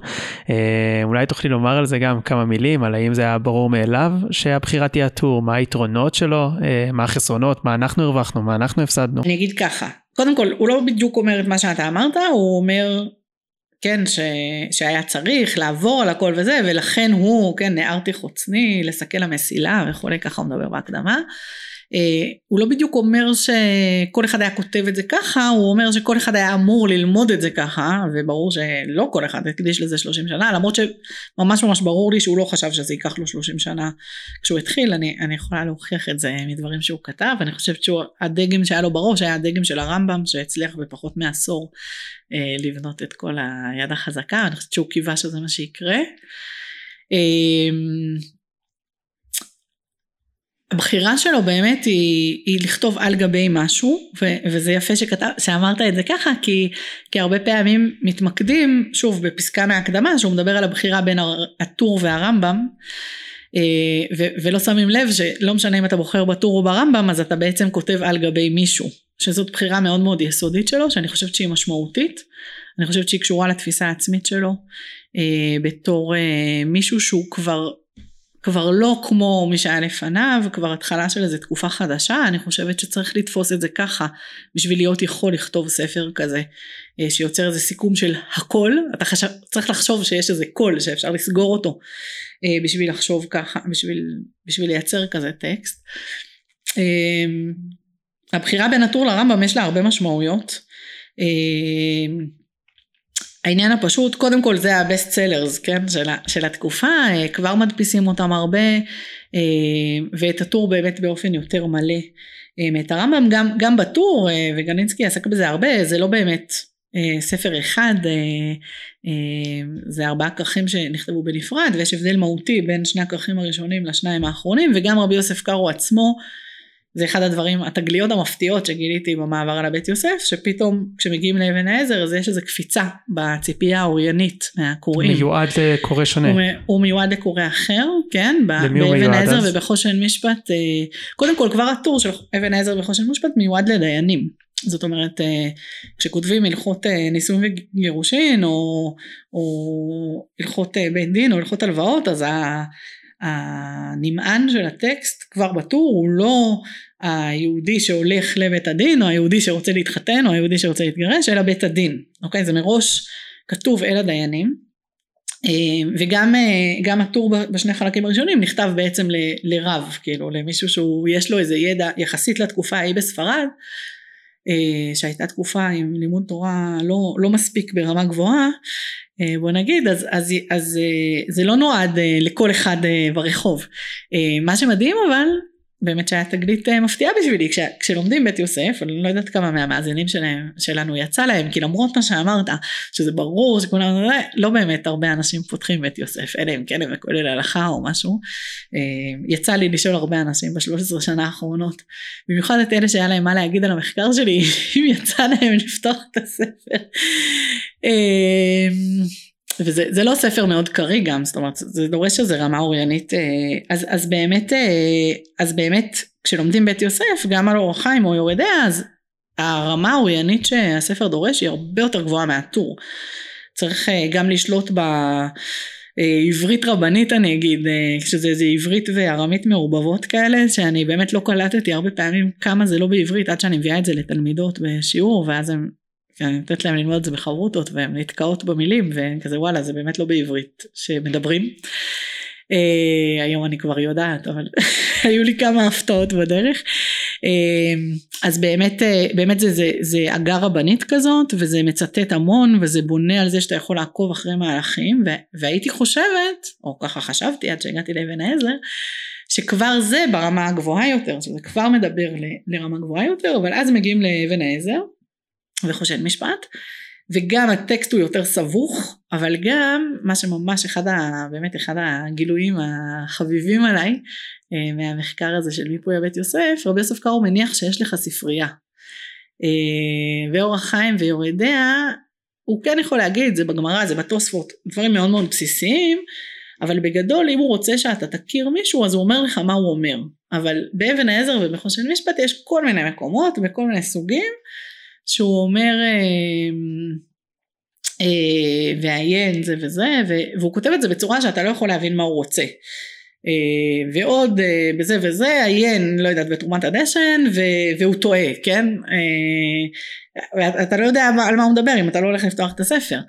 אה, אולי תוכלי לומר על זה גם כמה מילים, על האם זה היה ברור מאליו שהבחירה תהיה הטור, מה היתרונות שלו, אה, מה החסרונות, מה אנחנו הרווחנו, מה אנחנו הפסדנו. אני אגיד ככה, קודם כל, הוא לא בדיוק אומר את מה שאתה אמרת, הוא אומר... כן, ש... שהיה צריך לעבור על הכל וזה, ולכן הוא, כן, נערתי חוצני, לסכל המסילה וכולי, ככה הוא מדבר בהקדמה. אה, הוא לא בדיוק אומר שכל אחד היה כותב את זה ככה, הוא אומר שכל אחד היה אמור ללמוד את זה ככה, וברור שלא כל אחד הקדיש לזה שלושים שנה, למרות שממש ממש ברור לי שהוא לא חשב שזה ייקח לו שלושים שנה כשהוא התחיל, אני, אני יכולה להוכיח את זה מדברים שהוא כתב, אני חושבת שהדגם שהיה לו בראש היה הדגם של הרמב"ם, שהצליח בפחות מעשור אה, לבנות את כל היד החזקה, אני חושבת שהוא קיווה שזה מה שיקרה. אה, הבחירה שלו באמת היא, היא לכתוב על גבי משהו, ו, וזה יפה שכתב, שאמרת את זה ככה, כי, כי הרבה פעמים מתמקדים, שוב בפסקה מההקדמה, שהוא מדבר על הבחירה בין הטור והרמב"ם, ו, ולא שמים לב שלא משנה אם אתה בוחר בטור או ברמב"ם, אז אתה בעצם כותב על גבי מישהו, שזאת בחירה מאוד מאוד יסודית שלו, שאני חושבת שהיא משמעותית, אני חושבת שהיא קשורה לתפיסה העצמית שלו, בתור מישהו שהוא כבר, כבר לא כמו מי שהיה לפניו, כבר התחלה של איזו תקופה חדשה, אני חושבת שצריך לתפוס את זה ככה, בשביל להיות יכול לכתוב ספר כזה, שיוצר איזה סיכום של הכל, אתה חשב, צריך לחשוב שיש איזה קול, שאפשר לסגור אותו, בשביל לחשוב ככה, בשביל, בשביל לייצר כזה טקסט. הבחירה בין הטור לרמב"ם, יש לה הרבה משמעויות, העניין הפשוט, קודם כל זה הבסט סלרס, כן, של, של התקופה, כבר מדפיסים אותם הרבה, ואת הטור באמת באופן יותר מלא. את הרמב"ם גם, גם בטור, וגנינסקי עסק בזה הרבה, זה לא באמת ספר אחד, זה ארבעה כרכים שנכתבו בנפרד, ויש הבדל מהותי בין שני הכרכים הראשונים לשניים האחרונים, וגם רבי יוסף קארו עצמו, זה אחד הדברים, התגליות המפתיעות שגיליתי במעבר על הבית יוסף, שפתאום כשמגיעים לאבן העזר, אז יש איזו קפיצה בציפייה האוריינית מהקוראים. מיועד לקורא שונה. הוא, הוא מיועד לקורא אחר, כן, באבן העזר אז? ובחושן משפט, קודם כל כבר הטור של אבן העזר ובחושן משפט מיועד לדיינים. זאת אומרת, כשכותבים הלכות נישואים וגירושין, או, או הלכות בית דין, או הלכות הלוואות, אז ה... הנמען של הטקסט כבר בטור הוא לא היהודי שהולך לבית הדין, או היהודי שרוצה להתחתן, או היהודי שרוצה להתגרש, אלא בית הדין. אוקיי? זה מראש כתוב אל הדיינים, וגם גם הטור בשני חלקים הראשונים נכתב בעצם ל, לרב, כאילו למישהו שהוא יש לו איזה ידע יחסית לתקופה ההיא בספרד, שהייתה תקופה עם לימוד תורה לא, לא מספיק ברמה גבוהה, בוא נגיד, אז, אז, אז זה לא נועד לכל אחד ברחוב. מה שמדהים אבל, באמת שהיה תגלית מפתיעה בשבילי, כש, כשלומדים בית יוסף, אני לא יודעת כמה מהמאזינים שלהם, שלנו יצא להם, כי למרות מה שאמרת, שזה ברור שכולם, לא באמת הרבה אנשים פותחים בית יוסף, אלה הם כלב וכולל הלכה או משהו, יצא לי לשאול הרבה אנשים ב-שלוש עשרה שנה האחרונות, במיוחד את אלה שהיה להם מה להגיד על המחקר שלי, אם יצא להם לפתוח את הספר, וזה זה לא ספר מאוד קרי גם, זאת אומרת, זה דורש שזה רמה אוריינית, אז, אז באמת, אז באמת, כשלומדים בית יוסף, גם על אורח חיים או יורדיה, אז הרמה האוריינית שהספר דורש, היא הרבה יותר גבוהה מהטור. צריך גם לשלוט בעברית רבנית, אני אגיד, שזה איזה עברית וערמית מעורבבות כאלה, שאני באמת לא קלטתי הרבה פעמים, כמה זה לא בעברית, עד שאני מביאה את זה לתלמידות בשיעור, ואז הם, אני נותנת להם ללמוד את זה בחברותות, והן נתקעות במילים, וכזה וואלה, זה באמת לא בעברית שמדברים. Uh, היום אני כבר יודעת, אבל היו לי כמה הפתעות בדרך. Uh, אז באמת, uh, באמת זה, זה, זה אגר רבנית כזאת, וזה מצטט המון, וזה בונה על זה שאתה יכול לעקוב אחרי מהלכים, ו- והייתי חושבת, או ככה חשבתי עד שהגעתי לאבן העזר, שכבר זה ברמה הגבוהה יותר, שזה כבר מדבר ל- לרמה גבוהה יותר, אבל אז מגיעים לאבן העזר, וחושד משפט, וגם הטקסט הוא יותר סבוך, אבל גם מה שממש אחד, ה, באמת אחד הגילויים החביבים עליי, מהמחקר הזה של מיפוי הבית יוסף, רבי יוסף קרו מניח שיש לך ספרייה, ואורח חיים ויורדיה, הוא כן יכול להגיד, זה בגמרא, זה בתוספות, דברים מאוד מאוד בסיסיים, אבל בגדול אם הוא רוצה שאתה תכיר מישהו, אז הוא אומר לך מה הוא אומר, אבל באבן העזר ובחושד משפט, יש כל מיני מקומות, בכל מיני סוגים, שהוא אומר, ועיין זה וזה, והוא כותב את זה בצורה שאתה לא יכול להבין מה הוא רוצה, ועוד בזה וזה, עיין, לא יודעת, בתרומת הדשן, והוא טועה, כן? אתה לא יודע על מה הוא מדבר, אם אתה לא הולך לפתוח את הספר.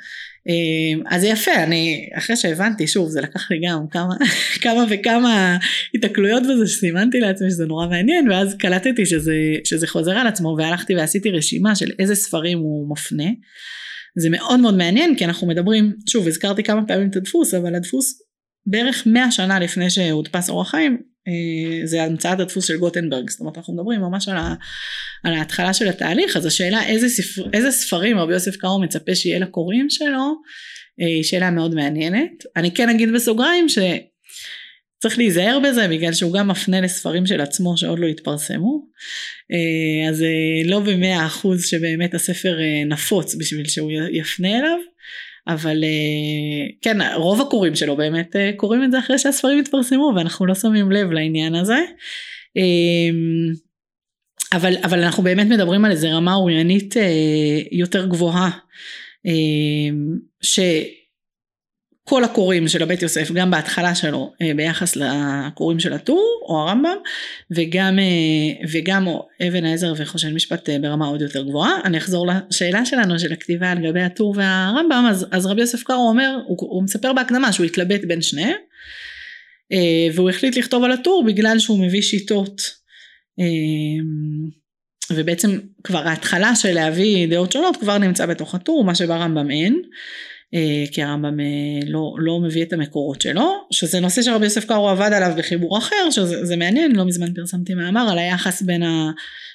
אז יפה, אני, אחרי שהבנתי, שוב, זה לקח לי גם כמה, כמה וכמה התקלויות בזה, שסימנתי לעצמי שזה נורא מעניין, ואז קלטתי שזה, שזה חוזר על עצמו, והלכתי ועשיתי רשימה של איזה ספרים הוא מפנה. זה מאוד מאוד מעניין, כי אנחנו מדברים, שוב, הזכרתי כמה פעמים את הדפוס, אבל הדפוס בערך מאה שנה לפני שהודפס אורח חיים, זה המצאת הדפוס של גוטנברג, זאת אומרת, אנחנו מדברים ממש על, ה, על ההתחלה של התהליך, אז השאלה איזה, ספר, איזה ספרים רבי יוסף קרו מצפה שיהיה לקוראים שלו, היא שאלה מאוד מעניינת. אני כן אגיד בסוגריים שצריך להיזהר בזה, בגלל שהוא גם מפנה לספרים של עצמו שעוד לא התפרסמו, אז לא במאה אחוז שבאמת הספר נפוץ בשביל שהוא יפנה אליו, אבל כן, רוב הקוראים שלו באמת קוראים את זה אחרי שהספרים התפרסמו, ואנחנו לא שמים לב לעניין הזה, אבל, אבל אנחנו באמת מדברים על איזה רמה אוריינית יותר גבוהה, שכל הקוראים של הבית יוסף, גם בהתחלה שלו, ביחס לקוראים של הטור, או הרמב"ם, וגם, וגם אבן העזר וחושן משפט ברמה עוד יותר גבוהה. אני אחזור לשאלה שלנו של הכתיבה על גבי הטור והרמב"ם, אז, אז רבי יוסף קרו אומר, הוא, הוא מספר בהקדמה שהוא התלבט בין שניהם, והוא החליט לכתוב על הטור בגלל שהוא מביא שיטות, ובעצם כבר ההתחלה של להביא דעות שונות כבר נמצא בתוך הטור, מה שברמב"ם אין, כי הרמב"ם לא, לא מביא את המקורות שלו, שזה נושא שרבי יוסף קרו עבד עליו בחיבור אחר, שזה מעניין, לא מזמן פרסמתי מאמר על היחס בין, ה,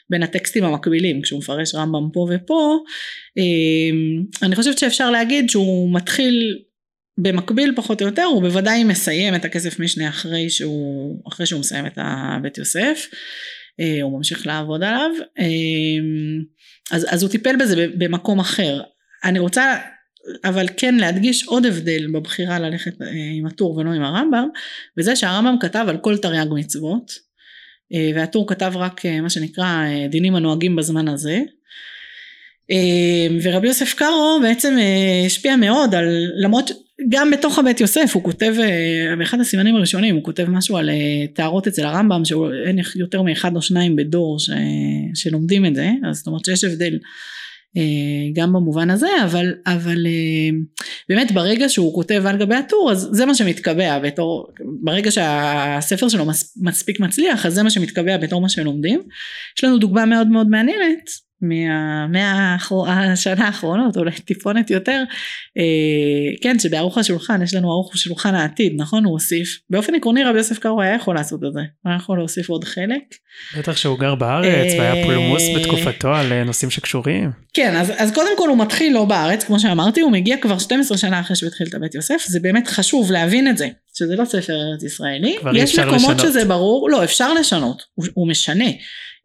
בין הטקסטים המקבילים, כשהוא מפרש רמב"ם פה ופה, אני חושבת שאפשר להגיד שהוא מתחיל במקביל פחות או יותר, הוא בוודאי מסיים את הכסף משנה אחרי שהוא, אחרי שהוא מסיים את בית יוסף, הוא ממשיך לעבוד עליו, אז, אז הוא טיפל בזה במקום אחר. אני רוצה אבל כן להדגיש עוד הבדל בבחירה ללכת עם הטור ולא עם הרמב"ם, וזה שהרמב"ם כתב על כל תרי"ג מצוות, והטור כתב רק מה שנקרא דינים הנוהגים בזמן הזה, ורבי יוסף קרו בעצם השפיע מאוד על, למרות גם בתוך הבית יוסף הוא כותב, באחד הסימנים הראשונים הוא כותב משהו על תארות אצל הרמב"ם, שאין יותר מאחד או שניים בדור ש, שלומדים את זה, אז זאת אומרת שיש הבדל גם במובן הזה, אבל, אבל באמת ברגע שהוא כותב על גבי הטור, אז זה מה שמתקבע בתור, ברגע שהספר שלו מספיק מצליח, אז זה מה שמתקבע בתור מה שלומדים. יש לנו דוגמה מאוד מאוד מעניינת, מהשנה האחרונות, אולי טיפונת יותר, כן, שבערוך השולחן, יש לנו ערוך השולחן העתיד, נכון? הוא הוסיף, באופן עקרוני רבי יוסף קארו היה יכול לעשות את זה, הוא יכול להוסיף עוד חלק. בטח שהוא גר בארץ, והיה פולמוס בתקופתו על נושאים שקשורים. כן, אז קודם כל הוא מתחיל לא בארץ, כמו שאמרתי, הוא מגיע כבר שתים עשרה שנה אחרי שבתחיל את הבית יוסף, זה באמת חשוב להבין את זה, שזה לא ספר ארץ ישראלי, יש מקומות שזה ברור, לא, אפשר לשנות, הוא משנה.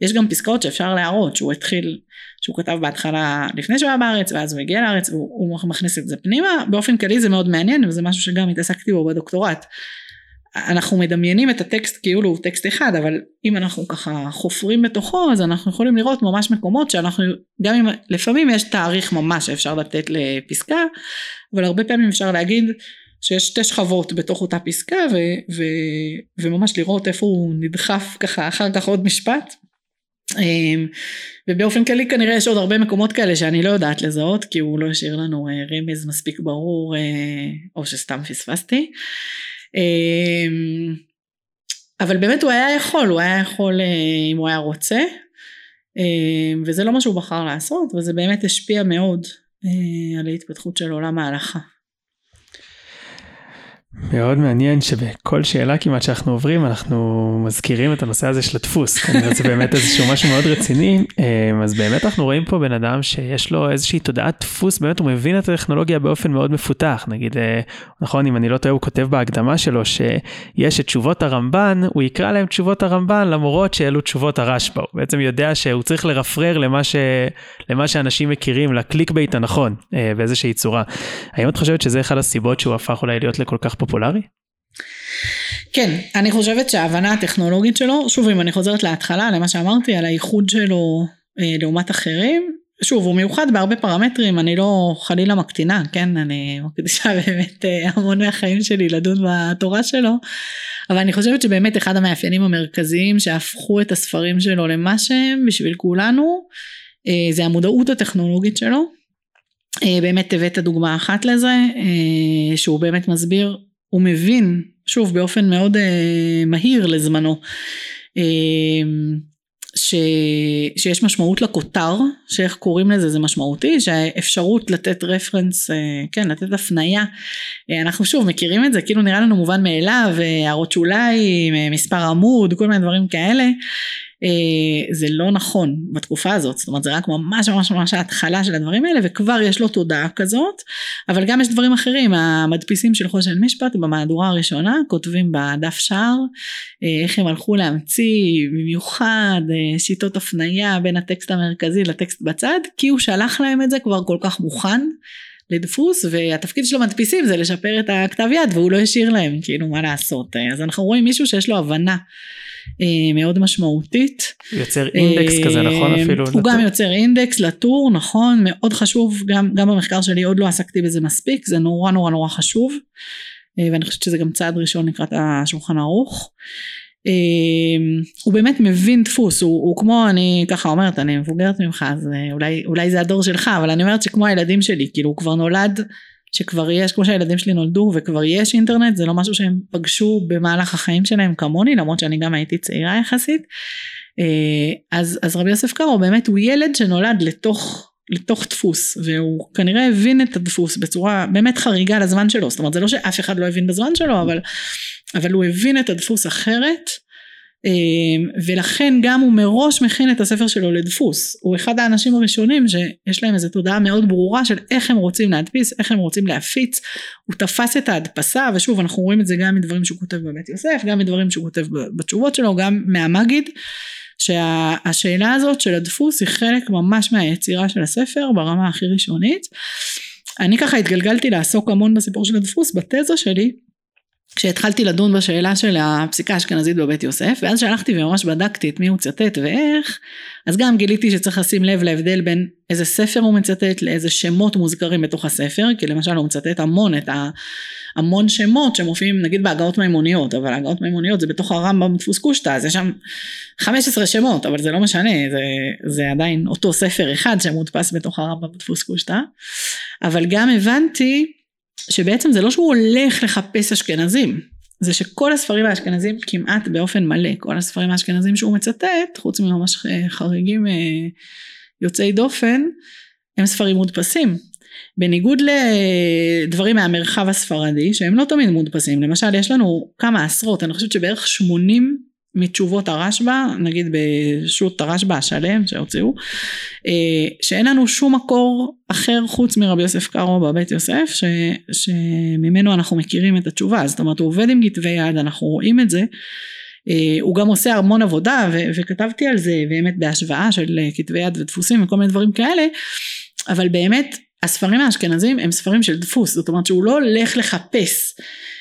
יש גם פסקאות שאפשר להראות, שהוא התחיל, שהוא כתב בהתחלה לפני שהוא היה בארץ, ואז הוא הגיע לארץ, והוא מכניס את זה פנימה, באופן כללי זה מאוד מעניין, וזה משהו שגם התעסקתי בו בדוקטורט, אנחנו מדמיינים את הטקסט, כאילו הוא טקסט אחד, אבל אם אנחנו ככה חופרים בתוכו, אז אנחנו יכולים לראות ממש מקומות, שאנחנו, גם אם לפעמים יש תאריך ממש, שאפשר לתת לפסקה, אבל הרבה פעמים אפשר להגיד, שיש שתי שכבות בתוך אותה פסקה, ו- ו- וממש לראות איפה הוא נדחף ככה, אחר כך עוד משפט. ובאופן כללי כנראה יש עוד הרבה מקומות כאלה שאני לא יודעת לזהות, כי הוא לא השאיר לנו רמז מספיק ברור, או שסתם פספסתי. אבל באמת הוא היה יכול, הוא היה יכול אם הוא היה רוצה, וזה לא מה שהוא בחר לעשות, וזה באמת השפיע מאוד על ההתפתחות של עולם ההלכה. מאוד מעניין שבכל שאלה כמעט שאנחנו עוברים, אנחנו מזכירים את הנושא הזה של הדפוס, זה באמת איזשהו משהו מאוד רציני, אז באמת אנחנו רואים פה בן אדם שיש לו איזושהי תודעת דפוס, באמת הוא מבין את הטכנולוגיה באופן מאוד מפותח, נגיד, נכון, אם אני לא טועה, הוא כותב בהקדמה שלו, שיש את תשובות הרמב"ן, הוא יקרא להם תשובות הרמב"ן, למרות שאלו תשובות הרשב"א, הוא בעצם יודע שהוא צריך לרפרר למה, ש... למה שאנשים מכירים, לקליק בית הנכון, באיזושהי צורה. האם את חושבת שזה אחד הסיבות שהוא הפך אולי להיות לכל כך פופולרי? כן, אני חושבת שההבנה הטכנולוגית שלו, שוב אם אני חוזרת להתחלה למה שאמרתי על הייחוד שלו אה, לעומת אחרים, שוב הוא מיוחד בהרבה פרמטרים, אני לא חלילה מקטינה, כן, אני מקדישה באמת אה, המון מהחיים שלי לדון בתורה שלו, אבל אני חושבת שבאמת אחד המאפיינים המרכזיים שהפכו את הספרים שלו למה שהם בשביל כולנו, אה, זה המודעות הטכנולוגית שלו, אה, באמת הבאת דוגמה אחת לזה, אה, שהוא באמת מסביר, הוא מבין, שוב, באופן מאוד אה, מהיר לזמנו, אה, ש, שיש משמעות לכותר, שאיך קוראים לזה, זה משמעותי, שהאפשרות לתת רפרנס, אה, כן, לתת הפנייה, אה, אנחנו שוב מכירים את זה, כאילו נראה לנו מובן מאליו, הערות שוליים, מספר עמוד, כל מיני דברים כאלה, אה, זה לא נכון בתקופה הזאת, זאת אומרת זה רק ממש ממש ממש ההתחלה של הדברים האלה, וכבר יש לו תודעה כזאת, אבל גם יש דברים אחרים, המדפיסים של חושן משפט במהדורה הראשונה, כותבים בדף שער, אה, איך הם הלכו להמציא במיוחד, אה, שיטות הפנייה בין הטקסט המרכזי לטקסט בצד, כי הוא שלח להם את זה כבר כל כך מוכן, לדפוס, והתפקיד של המדפיסים זה לשפר את הכתב יד, והוא לא השאיר להם, כאילו מה לעשות, אז אנחנו רואים מישהו שיש לו הבנה, מאוד משמעותית. יוצר אינדקס כזה, נכון? אפילו הוא גם יוצר אינדקס לטור, נכון, מאוד חשוב, גם, גם במחקר שלי עוד לא עסקתי בזה מספיק, זה נורא נורא נורא חשוב, ואני חושבת שזה גם צעד ראשון לקראת השולחן ערוך, הוא באמת מבין דפוס, הוא, הוא כמו, אני ככה אומרת, אני מבוגרת ממך, אז אולי, אולי זה הדור שלך, אבל אני אומרת שכמו הילדים שלי, כאילו הוא כבר נולד, שכבר יש, כמו שהילדים שלי נולדו, וכבר יש אינטרנט, זה לא משהו שהם פגשו במהלך החיים שלהם כמוני, למרות שאני גם הייתי צעירה יחסית, אז, אז רבי יוסף קארו, באמת הוא ילד שנולד לתוך, לתוך דפוס, והוא כנראה הבין את הדפוס בצורה באמת חריגה לזמן שלו, זאת אומרת, זה לא שאף אחד לא הבין בזמן שלו, אבל אבל הוא הבין את הדפוס אחרת, ולכן גם הוא מראש מכין את הספר שלו לדפוס, הוא אחד האנשים הראשונים שיש להם איזו תודעה מאוד ברורה של איך הם רוצים להדפיס, איך הם רוצים להפיץ, הוא תפס את ההדפסה, ושוב אנחנו רואים את זה גם מדברים שהוא כותב בבית יוסף, גם מדברים שהוא כותב בתשובות שלו, גם מהמגיד, שהשאלה הזאת של הדפוס היא חלק ממש מהיצירה של הספר ברמה הכי ראשונית, אני ככה התגלגלתי לעסוק המון בסיפור של הדפוס בתזה שלי, כשהתחלתי לדון בשאלה של הפסיקה האשכנזית בבית יוסף, ואז שהלכתי וממש בדקתי את מי הוא מצטט ואיך, אז גם גיליתי שצריך לשים לב להבדל בין איזה ספר הוא מצטט, לאיזה שמות מוזכרים בתוך הספר, כי למשל הוא מצטט המון את ה... המון שמות שמופיעים נגיד בהגאות מימוניות, אבל ההגאות מימוניות זה בתוך הרמב"ם דפוס קושטא, אז יש שם חמש עשרה שמות, אבל זה לא משנה, זה, זה עדיין אותו ספר אחד שמודפס בתוך הרמב"ם דפוס קושטא, אבל גם הבנתי שבעצם זה לא שהוא הולך לחפש אשכנזים, זה שכל הספרים האשכנזים כמעט באופן מלא, כל הספרים האשכנזים שהוא מצטט, חוץ ממש חריגים יוצאי דופן, הם ספרים מודפסים. בניגוד לדברים מהמרחב הספרדי, שהם לא תמיד מודפסים, למשל יש לנו כמה עשרות, אני חושבת שבערך שמונים מתשובות הרשב"א, נגיד בשו"ת הרשב"א השלם שהוציאו, שאין לנו שום מקור אחר חוץ מרבי יוסף קארו בבית יוסף, ש, שממנו אנחנו מכירים את התשובה, זאת אומרת הוא עובד עם כתבי יד, אנחנו רואים את זה, הוא גם עושה המון עבודה, ו, וכתבתי על זה באמת בהשוואה של כתבי יד ודפוסים וכל מיני דברים כאלה, אבל באמת הספרים האשכנזים הם ספרים של דפוס, זאת אומרת שהוא לא הולך לחפש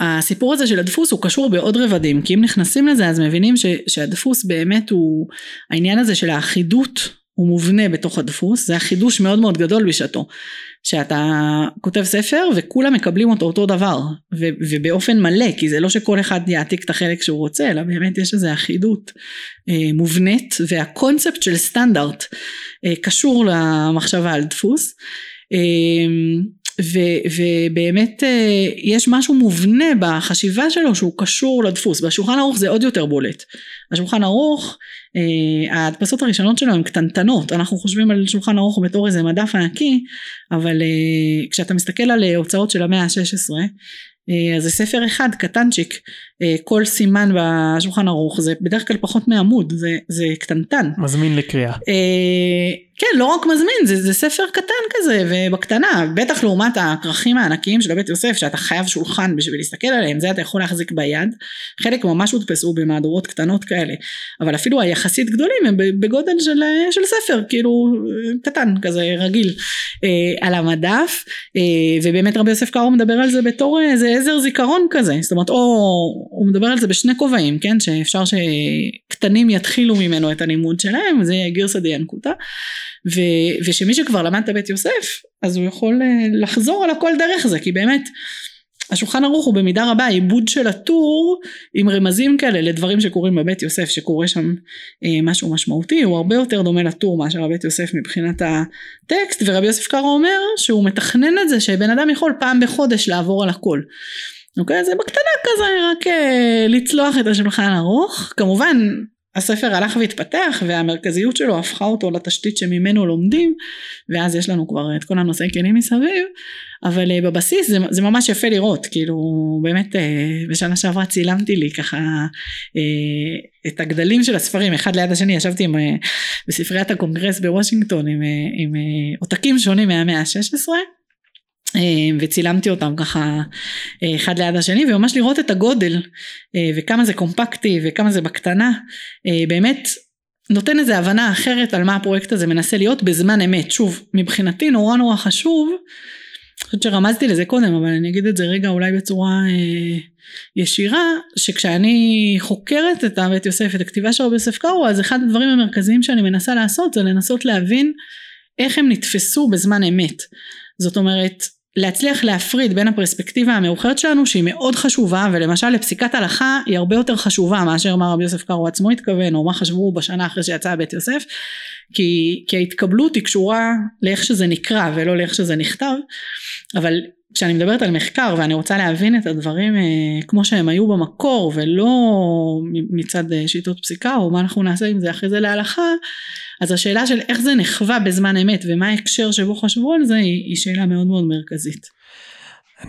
הסיפור הזה של הדפוס הוא קשור בעוד רבדים, כי אם נכנסים לזה אז מבינים ש, שהדפוס באמת הוא, העניין הזה של האחידות הוא מובנה בתוך הדפוס, זה החידוש מאוד מאוד גדול בשעתו, שאתה כותב ספר וכולם מקבלים אותו אותו דבר, ו, ובאופן מלא, כי זה לא שכל אחד יעתיק את החלק שהוא רוצה, אלא באמת יש איזו אחידות אה, מובנית, והקונספט של סטנדרט אה, קשור למחשבה על דפוס, אה, ו- ובאמת יש משהו מובנה בחשיבה שלו שהוא קשור לדפוס, בשולחן ערוך זה עוד יותר בולט, השולחן ערוך, ההדפסות הראשונות שלו הן קטנטנות, אנחנו חושבים על שולחן ערוך בתור איזה מדף ענקי, אבל כשאתה מסתכל על הוצאות של המאה ה-שש עשרה, אז זה ספר אחד קטנצ'יק, כל סימן בשולחן ערוך, זה בדרך כלל פחות מעמוד, זה, זה קטנטן. מזמין לקריאה. כן, לא רק מזמין, זה, זה ספר קטן כזה, ובקטנה, בטח לעומת הכרכים הענקיים של בית יוסף, שאתה חייב שולחן בשביל להסתכל עליהם, זה אתה יכול להחזיק ביד, חלק ממש הודפסו במהדורות קטנות כאלה, אבל אפילו היחסית גדולים, הם בגודל של, של ספר, כאילו קטן כזה, רגיל, על המדף, ובאמת רבי יוסף קארו מדבר על זה בתור איזה עזר זיכרון כזה, זאת אומרת, או... הוא מדבר על זה בשני כובעים, כן? שאפשר שקטנים יתחילו ממנו את הלימוד שלהם, זה גרסא דינקותא, ושמי שכבר למד את בית יוסף, אז הוא יכול לחזור על הכל דרך זה, כי באמת, השולחן ערוך הוא במידה רבה, עיבוד של הטור, עם רמזים כאלה לדברים שקורים בבית יוסף, שקורה שם אה, משהו משמעותי, הוא הרבה יותר דומה לטור מאשר הבית יוסף מבחינת הטקסט, ורבי יוסף קארו אומר שהוא מתכנן את זה, שבן אדם יכול פעם בחודש לעבור על הכל. אוקיי, זה בקטנה כזה, רק לצלוח את השולחן ערוך, כמובן הספר הלך והתפתח, והמרכזיות שלו הפכה אותו לתשתית שממנו לומדים, ואז יש לנו כבר את כל הנושאי כלים מסביב, אבל בבסיס זה, זה ממש יפה לראות, כאילו באמת בשנה שעברה צילמתי לי ככה את הגדלים של הספרים, אחד ליד השני, ישבתי עם, בספריית הקונגרס בוושינגטון, עם, עם עותקים שונים מהמאה ה-שש עשרה, וצילמתי אותם ככה אחד ליד השני, וממש לראות את הגודל, וכמה זה קומפקטי, וכמה זה בקטנה, באמת נותן איזו הבנה אחרת, על מה הפרויקט הזה מנסה להיות בזמן אמת, שוב, מבחינתי נורא נורא חשוב, אני חושבת שרמזתי לזה קודם, אבל אני אגיד את זה רגע אולי בצורה ישירה, שכשאני חוקרת את בית יוסף, את הכתיבה של רבי יוסף קארו, אז אחד הדברים המרכזיים שאני מנסה לעשות, זה לנסות להבין איך הם נתפסו בזמן אמת, זאת אומרת, להצליח להפריד בין הפרספקטיבה המאוחרת שלנו, שהיא מאוד חשובה, ולמשל לפסיקת הלכה היא הרבה יותר חשובה, מאשר מה רבי יוסף קארו עצמו התכוון, או מה חשבו בשנה אחרי שיצא בית יוסף, כי, כי ההתקבלות היא קשורה לאיך שזה נקרא, ולא לאיך שזה נכתב, אבל כשאני מדברת על מחקר, ואני רוצה להבין את הדברים כמו שהם היו במקור, ולא מצד שיטות פסיקה, או מה אנחנו נעשה עם זה אחרי זה להלכה, אז השאלה של איך זה נחווה בזמן אמת, ומה ההקשר שבו חשבו על זה, היא שאלה מאוד מאוד מרכזית.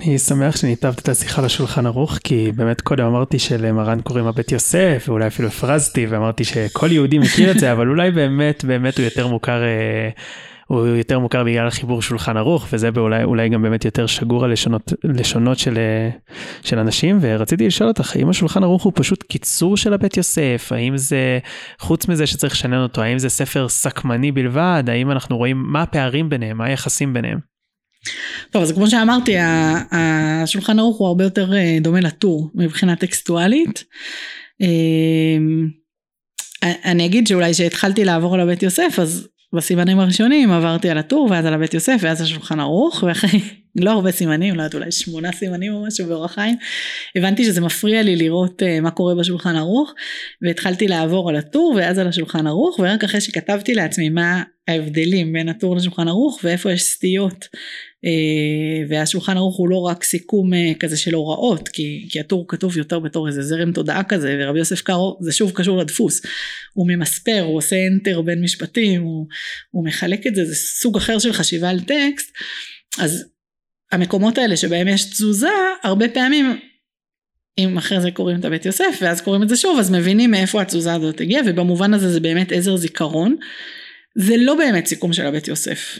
אני שמח שניתבת את השיחה לשולחן ערוך, כי באמת קודם אמרתי שלמרן קוראים הבית יוסף, ואולי אפילו הפרזתי, ואמרתי שכל יהודי מכיר את זה, אבל אולי באמת, באמת הוא יותר מוכר, הוא יותר מוכר בגלל החיבור שולחן ערוך, וזה באולי, אולי גם באמת יותר שגור על לשונות, לשונות של, של אנשים, ורציתי לשאול אותך, האם השולחן ערוך הוא פשוט קיצור של הבית יוסף? האם זה, חוץ מזה שצריך לשנן אותו, האם זה ספר סקמני בלבד? האם אנחנו רואים מה הפערים ביניהם, מה היחסים ביניהם? טוב, אז כמו שאמרתי, השולחן ערוך הוא הרבה יותר דומה לטור מבחינה טקסטואלית. אני אגיד שאולי שהתחלתי לעבור על הבית יוסף, אז בסימנים הראשונים עברתי על הטור ואז על הבית יוסף ואז השולחן ערוך, ואחרי לא הרבה סימנים, לא יודעת, אולי שמונה סימנים או משהו באורחיים, הבנתי שזה מפריע לי לראות מה קורה בשולחן ערוך, והתחלתי לעבור על הטור ואז על השולחן ערוך, ורק אחרי שכתבתי לעצמי מה ההבדלים בין הטור לשולחן ערוך ואיפה יש סטיות, והשולחן ערוך הוא לא רק סיכום כזה של הוראות, כי, כי הטור כתוב יותר בתור איזה זרם תודעה כזה, ורבי יוסף קארו זה שוב קשור לדפוס, הוא ממספר, הוא עושה אנטר בין משפטים, הוא, הוא מחלק את זה, זה סוג אחר של חשיבה על טקסט. אז המקומות האלה שבהם יש תזוזה, הרבה פעמים, אם אחרי זה קוראים את הבית יוסף, ואז קוראים את זה שוב, אז מבינים מאיפה התזוזה הזאת הגיעה, ובמובן הזה זה באמת עזר זיכרון, זה לא באמת סיכום של הבית יוסף.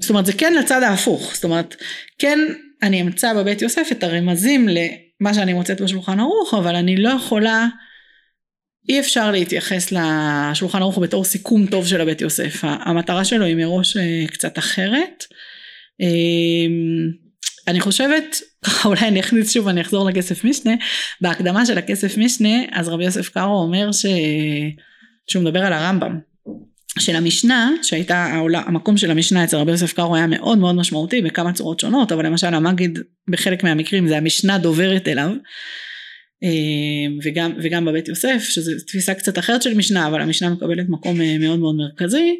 זאת אומרת, זה כן לצד ההפוך, זאת אומרת, כן אני אמצא בבית יוסף את הרמזים למה שאני מוצאת בשולחן ערוך, אבל אני לא יכולה, אי אפשר להתייחס לשולחן ערוך בתור סיכום טוב של הבית יוסף, המטרה שלו היא מראש קצת אחרת. אני חושבת, אולי אני אכניס שוב, אני אחזור לכסף משנה, בהקדמה של הכסף משנה, אז רבי יוסף קארו אומר ש... שהוא מדבר על הרמב"ם, של המשנה, שהייתה, המקום של המשנה אצל רבי יוסף קארו היה מאוד מאוד משמעותי, בכמה צורות שונות, אבל למשל המגיד בחלק מהמקרים, זה המשנה דוברת אליו, וגם, וגם בבית יוסף, שזו תפיסה קצת אחרת של משנה, אבל המשנה מקבלת מקום מאוד מאוד מרכזי.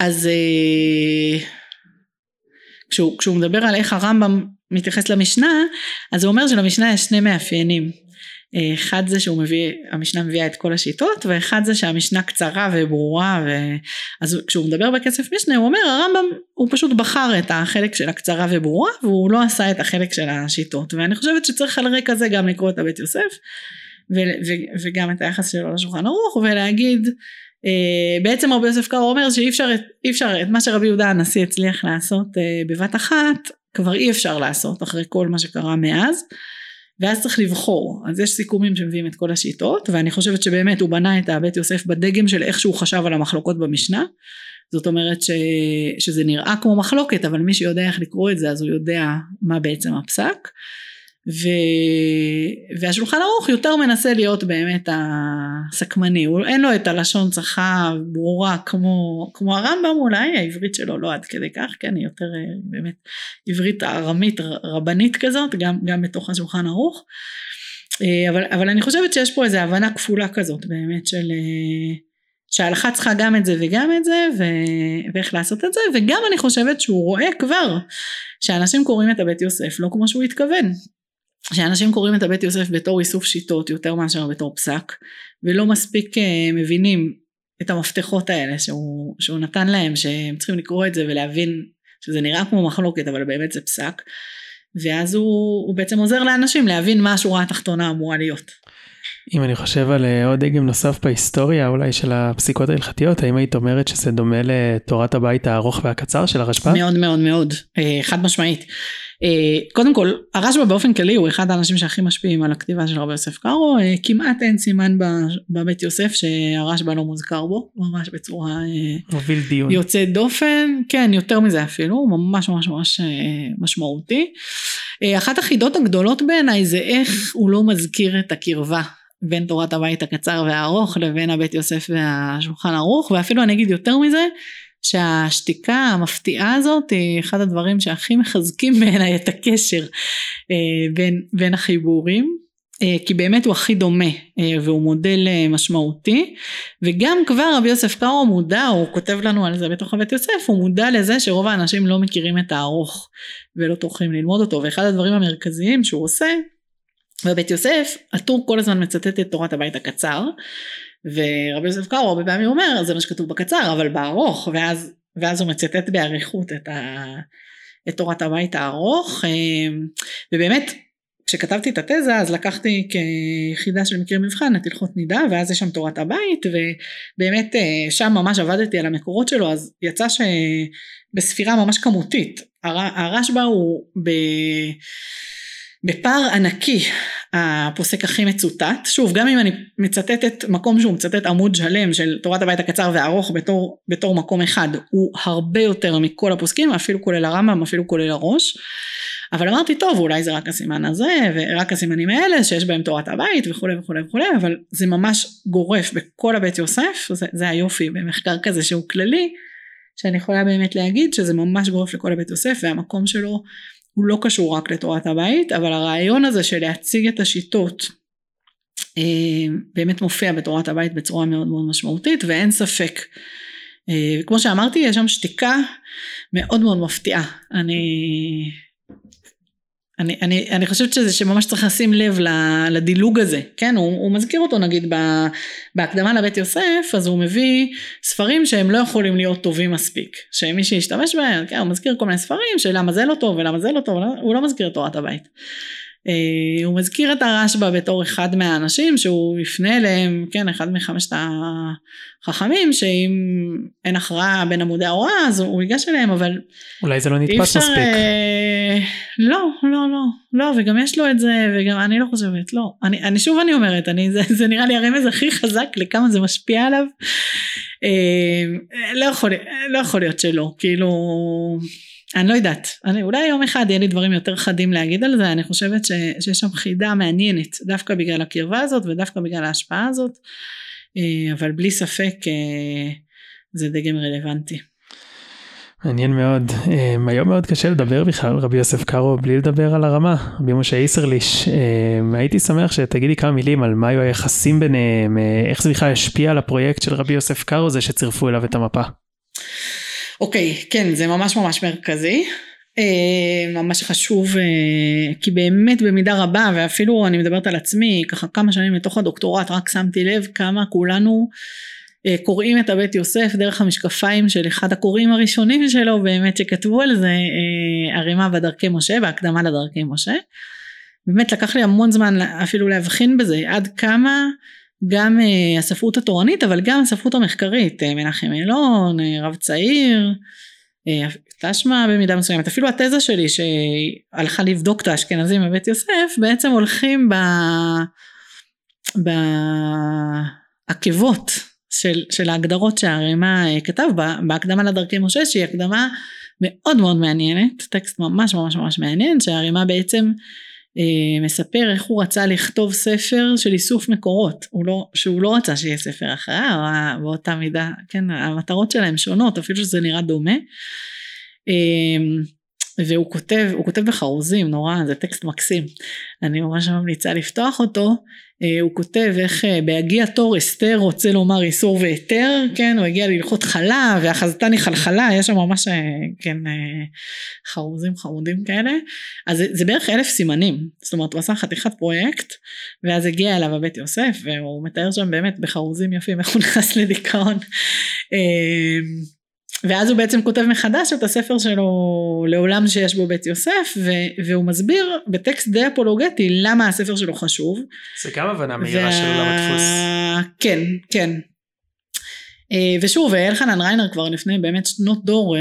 אז כשהוא, כשהוא מדבר על איך הרמב"ם מתייחס למשנה, אז הוא אומר שלמשנה יש שני מאפיינים, אחד זה שהוא מביא, המשנה מביאה את כל השיטות, ואחד זה שהמשנה קצרה וברורה, ו... אז כשהוא מדבר בכסף משנה, הוא אומר, הרמב"ם הוא פשוט בחר את החלק של הקצרה וברורה, והוא לא עשה את החלק של השיטות, ואני חושבת שצריך על רקע זה גם לקרוא את הבית יוסף, ו... ו... וגם את היחס שלו לשולחן ערוך, ולהגיד, בעצם רבי יוסף קארו אומר שאי אפשר, אי אפשר, את מה שרבי יהודה הנשיא הצליח לעשות בבת אחת, כבר אי אפשר לעשות אחרי כל מה שקרה מאז, ואז צריך לבחור. אז יש סיכומים שמביאים את כל השיטות, ואני חושבת שבאמת הוא בנה את הבית יוסף בדגם של איך שהוא חשב על המחלוקות במשנה, זאת אומרת ש... שזה נראה כמו מחלוקת, אבל מי שיודע איך לקרוא את זה, אז הוא יודע מה בעצם הפסק, ו... והשולחן ערוך יותר מנסה להיות באמת הסקמני, הוא אין לו את הלשון צחה ברורה כמו, כמו הרמב"ם אולי, העברית שלו לא עד כדי כך, כן, היא יותר באמת עברית ארמית רבנית כזאת, גם, גם בתוך השולחן ערוך, אבל, אבל אני חושבת שיש פה איזו הבנה כפולה כזאת באמת של... שההלכה צריכה גם את זה וגם את זה, ו... ואיך לעשות את זה, וגם אני חושבת שהוא רואה כבר, שאנשים קוראים את הבית יוסף לא כמו שהוא התכוון, שאנשים קוראים את הבית יוסף בתור איסוף שיטות, יותר מאשר בתור פסק, ולא מספיק מבינים את המפתחות האלה, שהוא, שהוא נתן להם, שהם צריכים לקרוא את זה ולהבין, שזה נראה כמו מחלוקת, אבל באמת זה פסק, ואז הוא, הוא בעצם עוזר לאנשים להבין מה השורה התחתונה אמורה להיות. אם אני חושב על עוד דגם נוסף בהיסטוריה, אולי של הפסיקות ההלכתיות, האם היית אומרת שזה דומה לתורת הבית הארוך והקצר של הרשב"א? מאוד מאוד מאוד, חד משמעית. קודם כל, הרשב"א באופן כללי הוא אחד האנשים שהכי משפיעים על הכתיבה של רבי יוסף קארו, כמעט אין סימן בבית יוסף שהרשב"א לא מוזכר בו, ממש בצורה יוצאת דופן, כן, יותר מזה אפילו, ממש ממש ממש משמעותי. אחת החידות הגדולות בעיניי זה איך הוא לא מזכיר את הקרבה בין תורת הבית הקצר והארוך לבין הבית יוסף והשולחן ערוך, ואפילו אני אגיד יותר מזה, שהשתיקה המפתיעה הזאת היא אחד הדברים שהכי מחזקים בעיניי את הקשר בין, בין החיבורים, כי באמת הוא הכי דומה והוא מודל משמעותי, וגם כבר רבי יוסף קארו מודע, הוא כותב לנו על זה בתוך הבית יוסף, הוא מודע לזה שרוב האנשים לא מכירים את הארוך ולא טורחים ללמוד אותו, ואחד הדברים המרכזיים שהוא עושה, ובית יוסף, הטור כל הזמן מצטט את תורת הבית הקצר, ורבי יוסף קארו הרבה פעמים אומר, זה מה שכתוב בקצר, אבל בארוך, ואז, ואז הוא מצטט בעריכות את, ה... את תורת הבית הארוך, ובאמת כשכתבתי את התזה אז לקחתי כיחידה של מקרה מבחן את הלכות נידה, ואז יש שם תורת הבית, ובאמת שם ממש עבדתי על המקורות שלו, אז יצא שבספירה ממש כמותית, הרשב"א הוא ב... בפער ענקי הפוסק הכי מצוטט, שוב גם אם אני מצטטת מקום שהוא מצטט עמוד שלם של תורת הבית הקצר והארוך בתור, בתור מקום אחד, הוא הרבה יותר מכל הפוסקים, אפילו כולל הרמב"ם, אפילו כולל הראש, אבל אמרתי טוב אולי זה רק הסימן הזה ורק הסימנים האלה שיש בהם תורת הבית וכו' וכו' וכו', אבל זה ממש גורף בכל הבית יוסף, זה, זה היופי במחקר כזה שהוא כללי, שאני יכולה באמת להגיד שזה ממש גורף לכל הבית יוסף, והמקום שלו הוא לא קשור רק לתורת הבית, אבל הרעיון הזה של להציג את השיטות, באמת מופיע בתורת הבית בצורה מאוד מאוד משמעותית, ואין ספק. וכמו שאמרתי, יש שם שתיקה מאוד מאוד מפתיעה. אני, אני, אני, אני חושבת שזה שממש צריך לשים לב לדילוג הזה, כן? הוא, הוא מזכיר אותו נגיד בהקדמה לבית יוסף, אז הוא מביא ספרים שהם לא יכולים להיות טובים מספיק, שמי שישתמש בהם, כן? הוא מזכיר כל מיני ספרים שלמה זה לא טוב ולמה זה לא טוב, הוא לא מזכיר את תורת הבית. הוא מזכיר את הרשב"א בתור אחד מהאנשים שהוא יפנה אליהם, כן, אחד מחמשת החכמים, שאם אין הכרעה בין עמודי ההוראה אז הוא ייגש אליהם, אבל אולי זה לא נתפס מספיק. לא, לא, לא, לא, וגם יש לו את זה, וגם אני לא חושבת, לא, אני, אני שוב אני אומרת, אני, זה, זה נראה לי הרמז הכי חזק לכמה זה משפיע עליו, לא יכול, לא יכול להיות שלא, כאילו, אני לא יודעת, אני, אולי יום אחד יהיה לי דברים יותר חדים להגיד על זה, אני חושבת ש, שיש שם חידה מעניינת, דווקא בגלל הקרבה הזאת, ודווקא בגלל ההשפעה הזאת, אבל בלי ספק, זה דגם רלוונטי. מעניין מאוד, היום מאוד קשה לדבר בכלל, רבי יוסף קארו, בלי לדבר על הרמה, רבי משה איסרליש, הייתי שמח שתגידי כמה מילים על מה היו היחסים ביניהם, איך זה בכלל השפיע על הפרויקט של רבי יוסף קארו, זה שצירפו אליו את המפה. אוקיי, okay, כן, זה ממש ממש מרכזי, ממש חשוב, כי באמת במידה רבה, ואפילו אני מדברת על עצמי, ככה כמה שנים לתוך הדוקטורט, רק שמתי לב כמה כולנו קוראים את הבית יוסף דרך המשקפיים של אחד הקוראים הראשונים שלו, באמת שכתבו על זה, הרימה בדרכי משה, בהקדמה לדרכי משה, באמת לקח לי המון זמן אפילו להבחין בזה, עד כמה גם הספרות התורנית, אבל גם הספרות המחקרית, מנחם אלון, רב צעיר, תשמע במידה מסוימת, אפילו התזה שלי שהלכה לבדוק את האשכנזים בבית יוסף, בעצם הולכים בעקבות של, של ההגדרות שהרימה כתב בהקדמה לדרכי משה, שהיא הקדמה מאוד מאוד מעניינת, טקסט ממש ממש ממש מעניין, שהרימה בעצם מספר איך הוא רצה לכתוב ספר של איסוף מקורות, הוא לא, שהוא לא רצה שיהיה ספר אחריו, באותה מידה, כן, המטרות שלהם שונות, אפילו שזה נראה דומה, והוא כותב, הוא כותב בחרוזים, נורא, זה טקסט מקסים, אני ממש ממליצה לפתוח אותו, הוא כותב איך בהגיע תור אסתר רוצה לומר איסור ויתר, כן, הוא הגיע ללכות חלה, ואחזתני חלחלה, יש שם ממש, כן, חרוזים חרודים כאלה, אז זה, זה בערך אלף סימנים, זאת אומרת הוא עשה חתיכת פרויקט, ואז הגיע אליו הבית יוסף, והוא מתאר שם באמת בחרוזים יפים, איך הוא נכנס לדיכאון, ואז הוא בעצם כותב מחדש את הספר שלו לעולם שיש בו בית יוסף, ו- והוא מסביר בטקסט די אפולוגטי למה הספר שלו חשוב. זה גם הבנה מהירה וה... של עולם הדפוס. כן, כן. ושוב, אלחנן ריינר כבר לפני באמת שנות דור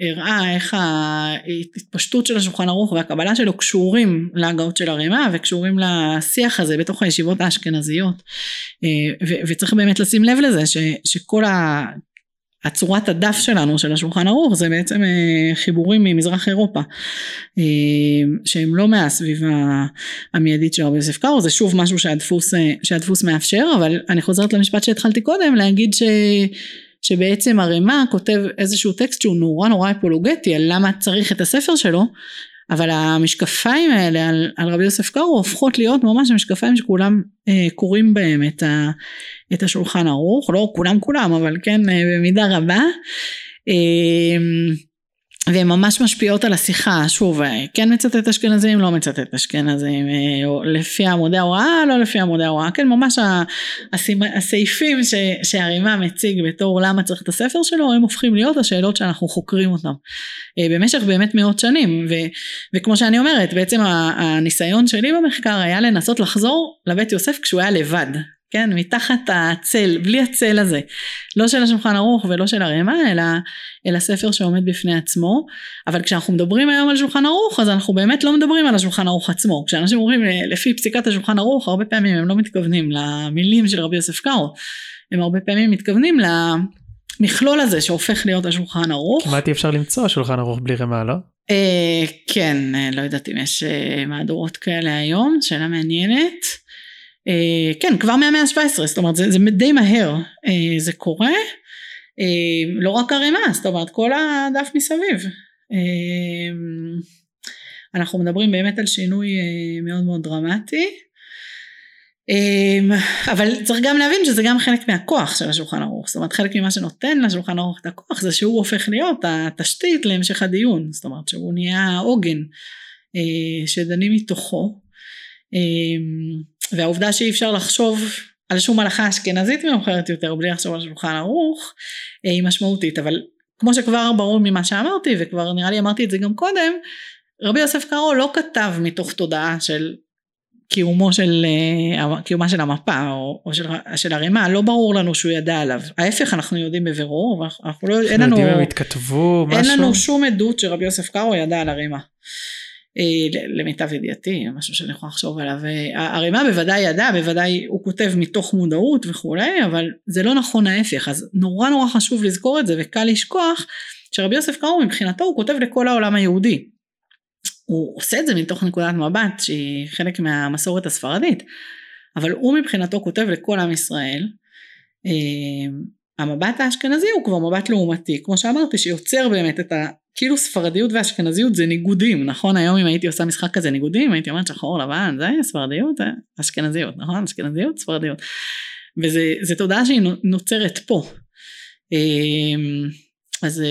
הראה איך ההתפשטות של השולחן ערוך והקבלה שלו קשורים להגאות של הרימה וקשורים לשיח הזה בתוך הישיבות האשכנזיות, ו- וצריך באמת לשים לב לזה ש- שכל ה... הצורת הדף שלנו, של השולחן ערוך, זה בעצם חיבורים ממזרח אירופה, שהם לא מהסביבה המיידית של רבי יוסף קארו, זה שוב משהו שהדפוס, שהדפוס מאפשר, אבל אני חוזרת למשפט שהתחלתי קודם, להגיד ש, שבעצם הרמ"א כותב איזשהו טקסט שהוא נורא נורא אפולוגטי, על למה צריך את הספר שלו, אבל המשקפיים האלה על, על רבי יוסף קארו הופכות להיות ממש המשקפיים שכולם אה, קוראים בהם את, ה, את השולחן ערוך, לא כולם כולם אבל כן אה, במידה רבה, אה, והן ממש משפיעות על השיחה, שוב, כן מצטט אשכנזים, לא מצטט אשכנזים, לפי עמודי ההוראה, לא לפי עמודי ההוראה, כן, ממש הסעיפים שהרימה מציג בתור למה צריך את הספר שלו, הם הופכים להיות השאלות שאנחנו חוקרים אותם, במשך באמת מאות שנים, וכמו שאני אומרת, בעצם הניסיון שלי במחקר היה לנסות לחזור לבית יוסף כשהוא היה לבד, כן, מתחת הצל, בלי הצל הזה, לא של השולחן ערוך ולא של הרמ"א, אלא, אלא ספר שעומד בפני עצמו, אבל כשאנחנו מדברים היום על שולחן ערוך, אז אנחנו באמת לא מדברים על השולחן ערוך עצמו, כשאנשים אומרים לפי פסיקת השולחן ערוך, הרבה פעמים הם לא מתכוונים למילים של רבי יוסף קארו, הם הרבה פעמים מתכוונים למכלול הזה שהופך להיות השולחן ערוך. כמעט אפשר למצוא השולחן ערוך בלי רמ"א, לא? אה, כן, לא יודעת אם יש מהדורות כאלה היום, שאלה מעניינת. Uh, כן, כבר מהמאה ה-שבע עשרה, זאת אומרת, זה, זה די מהר, uh, זה קורה, uh, לא רק הרימה, זאת אומרת, כל הדף מסביב, uh, אנחנו מדברים באמת על שינוי uh, מאוד מאוד דרמטי, uh, אבל צריך גם להבין שזה גם חלק מהכוח של השולחן ערוך, זאת אומרת, חלק ממה שנותן לשולחן ערוך את הכוח, זה שהוא הופך להיות התשתית להמשך הדיון, זאת אומרת, שהוא נהיה עוגן, uh, שדנים מתוכו, uh, והעובדה שאי אפשר לחשוב על שום הלכה אשכנזית מאוחרת יותר, בלי לחשוב על שולחן ערוך, היא משמעותית. אבל כמו שכבר ברור ממה שאמרתי, וכבר נראה לי אמרתי את זה גם קודם, רבי יוסף קארו לא כתב מתוך תודעה של קיומו של, קיומה של המפה, או, או של, של הרמה, לא ברור לנו שהוא ידע עליו. ההפך, אנחנו יודעים בבירור, אנחנו לא, אין לנו, יודעים אם התכתבו, אין משהו. לנו שום עדות שרבי יוסף קארו ידע על הרמה. למיטב ידיעתי, משהו שאני יכולה לחשוב עליו, הרימה בוודאי ידע, בוודאי הוא כותב מתוך מודעות וכולי, אבל זה לא נכון ההפך, אז נורא נורא חשוב לזכור את זה, וקל לשכוח, שרבי יוסף קארו מבחינתו, הוא כותב לכל העולם היהודי, הוא עושה את זה מתוך נקודת מבט, שהיא חלק מהמסורת הספרדית, אבל הוא מבחינתו כותב לכל עם ישראל, המבט האשכנזי הוא כבר מבט לעומתי, כמו שאמרתי, שיוצר באמת את ה... כאילו ספרדיות ואשכנזיות זה ניגודים, נכון? היום אם הייתי עושה משחק כזה ניגודים, הייתי אומרת שחור לבן, זה ספרדיות, אשכנזיות, נכון? אשכנזיות, ספרדיות. וזה, זה תודעה שהיא נוצרת פה. אז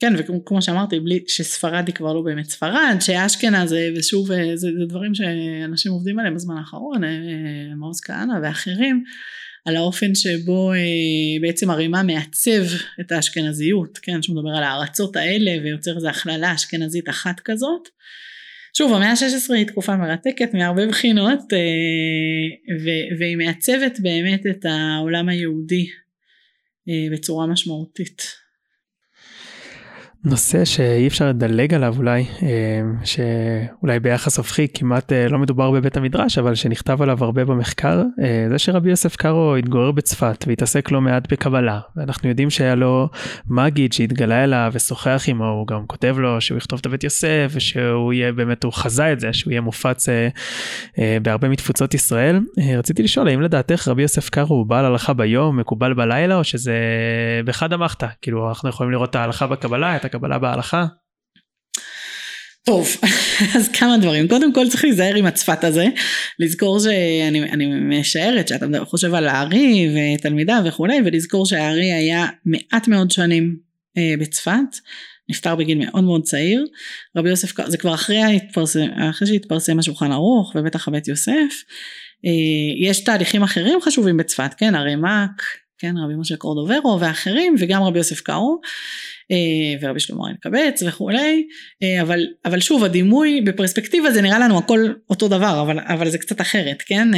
כן, וכמו שאמרתי, בלי שספרדי כבר לא באמת ספרד, שאשכנז, ושוב, זה, זה דברים שאנשים עובדים עליהם בזמן האחרון, מעוז כהנא ואחרים, על האופן שבו בעצם הרימה מעצב את האשכנזיות, כן, שהוא מדבר על הארצות האלה, ויוצר איזו הכללה אשכנזית אחת כזאת. שוב, המאה ה-שש עשרה היא תקופה מרתקת, מהרבה בחינות, ו- והיא מעצבת באמת את העולם היהודי, בצורה משמעותית. נושא שאי אפשר לדלג עליו אולי, שאולי ביחס הופכי כמעט לא מדובר בבית המדרש, אבל שנכתב עליו הרבה במחקר, זה שרבי יוסף קארו התגורר בצפת, והתעסק לא מעט בקבלה, ואנחנו יודעים שהיה לו מגיד שהתגלה אליו ושוחח עמו, הוא גם כותב לו שהוא יכתוב את בית יוסף, ושהוא יהיה באמת, הוא חזה את זה, שהוא יהיה מופץ בהרבה מתפוצות ישראל. רציתי לשאול, האם לדעתך רבי יוסף קארו הוא בעל הלכה ביום, מקובל בלילה, או שזה בחד המחתא? כאילו, אנחנו יכולים לראות את ההלכה בקבלה, את קבלה בהלכה? טוב, אז כמה דברים. קודם כל צריך להיזהר עם הצפת הזה, לזכור שאני אני משערת שאתה חושב על הארי ותלמידה וכולי, ולזכור שהארי היה מעט מאוד שנים אה, בצפת, נפטר בגיל מאוד מאוד צעיר, רבי יוסף, זה כבר אחרי, ההתפרסם, אחרי שהתפרסם השולחן ערוך, ובטח בית יוסף, אה, יש תהליכים אחרים חשובים בצפת, כן, הרמ"ק, כן, רבי משה קורדוברו ואחרים, וגם רבי יוסף קארו, ורבי שלמה אלקבץ וכולי, אבל, אבל שוב, הדימוי בפרספקטיבה זה נראה לנו הכל אותו דבר, אבל, אבל זה קצת אחרת, כן,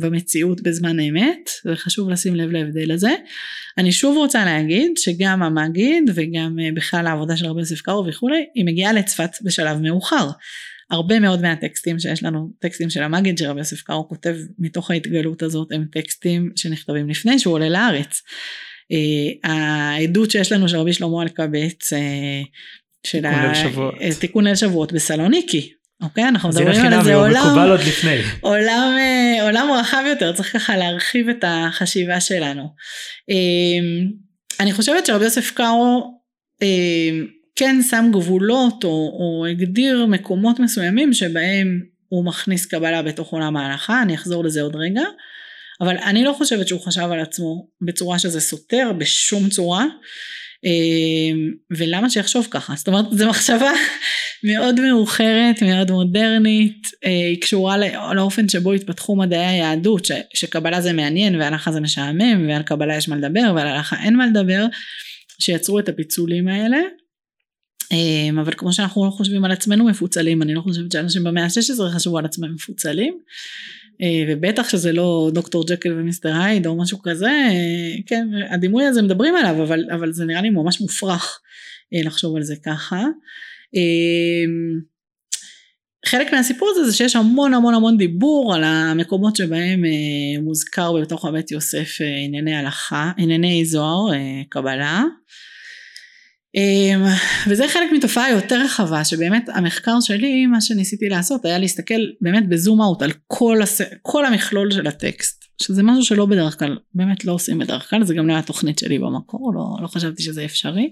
במציאות בזמן האמת, וחשוב לשים לב להבדל הזה. אני שוב רוצה להגיד שגם המגיד וגם בכלל העבודה של רבי יוסף קארו וכולי, היא מגיעה לצפת בשלב מאוחר. הרבה מאוד מהטקסטים שיש לנו, טקסטים של המגיד שרבי יוסף קארו כותב מתוך ההתגלות הזאת, הם טקסטים שנכתבים לפני שהוא עולה לארץ. Uh, העדות שיש לנו של רבי שלמה אלקבץ, uh, של תיקון ליל שבועות בסלוניקי, אוקיי? אנחנו מדברים על זה עולם, עולם, uh, עולם רחב יותר, צריך ככה להרחיב את החשיבה שלנו. Uh, אני חושבת שרבי יוסף קארו, uh, כן שם גבולות, או, או הגדיר מקומות מסוימים, שבהם הוא מכניס קבלה בתוך עולם ההלכה, אני אחזור לזה עוד רגע, אבל אני לא חושבת שהוא חשב על עצמו בצורה שזה סותר בשום צורה, ולמה שיחשוב ככה? זאת אומרת, זו מחשבה מאוד מאוחרת, מאוד מודרנית, היא קשורה לאופן שבו התפתחו מדעי היהדות, ש- שקבלה זה מעניין, והלכה זה משעמם, ועל קבלה יש מה לדבר, ועל הלכה אין מה לדבר, שיצרו את הפיצולים האלה, אבל כמו שאנחנו לא חושבים על עצמנו מפוצלים, אני לא חושבת שאנשים במאה ה-שש עשרה חשבו על עצמם מפוצלים, ובטח שזה לא דוקטור ג'קל ומיסטר הייד או משהו כזה, כן, הדימוי הזה מדברים עליו, אבל, אבל זה נראה לי ממש מופרך לחשוב על זה ככה. חלק מהסיפור הזה זה שיש המון המון המון דיבור על המקומות שבהם מוזכר בתוך הבית יוסף ענייני הלכה, ענייני זוהר, קבלה, וזה חלק מתופעה יותר רחבה, שבאמת המחקר שלי, מה שניסיתי לעשות, היה להסתכל באמת בזום אאוט, על כל, הס... כל המכלול של הטקסט, שזה משהו שלא בדרך כלל, באמת לא עושים בדרך כלל, זה גם לא התוכנית שלי במקור, לא, לא חשבתי שזה אפשרי,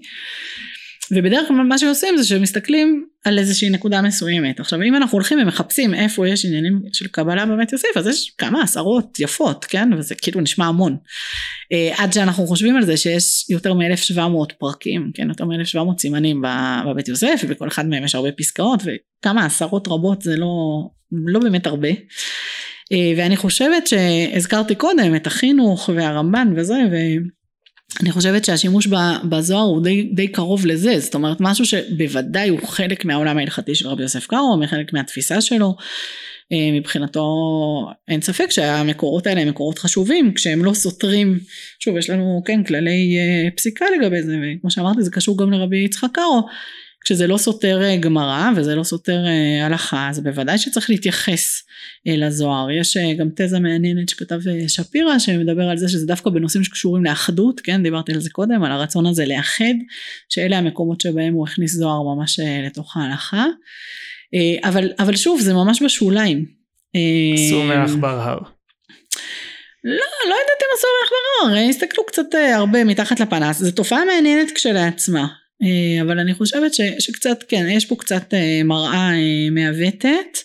ובדרך כלל מה שעושים זה שמסתכלים על איזושהי נקודה מסוימת. עכשיו אם אנחנו הולכים ומחפשים איפה יש עניינים של קבלה בבית יוסף, אז יש כמה עשרות יפות, כן? וזה כאילו נשמע המון. עד שאנחנו חושבים על זה שיש יותר מ-אלף שבע מאות פרקים, כן? יותר מ-אלף שבע מאות סימנים בבית יוסף, ובכל אחד מהם יש הרבה פסקאות, וכמה עשרות רבות זה לא, לא באמת הרבה. ואני חושבת שהזכרתי קודם את החינוך והרמב"ן וזה, ו... אני חושבת שהשימוש בזוהר הוא די, די קרוב לזה, זאת אומרת משהו שבוודאי הוא חלק מהעולם ההלכתי של רבי יוסף קארו, מחלק מהתפיסה שלו, מבחינתו אין ספק שהמקורות האלה הם מקורות חשובים, כשהם לא סותרים, שוב יש לנו כן כללי פסיקה לגבי זה, וכמו שאמרתי זה קשור גם לרבי יצחק קארו, כשזה לא סותר גמרא וזה לא סותר הלכה, אז בוודאי שצריך להתייחס לזוהר. יש גם תזה מעניינת שכתב שפירא, שמדבר על זה שזה דווקא בנושאים שקשורים לאחדות, כן, דיברתי על זה קודם, על הרצון הזה לאחד, שאלה המקומות שבהם הוא הכניס זוהר ממש לתוך ההלכה, אבל, אבל שוב, זה ממש בשוליים. אסור מאחבר הר. לא, לא יודעת אם אסור מאחבר הר, הסתכלו קצת הרבה מתחת לפנס, זו תופעה מעניינת כשלעצמה, אבל אני חושבת ש, שקצת, כן, יש פה קצת מראה מעוותת.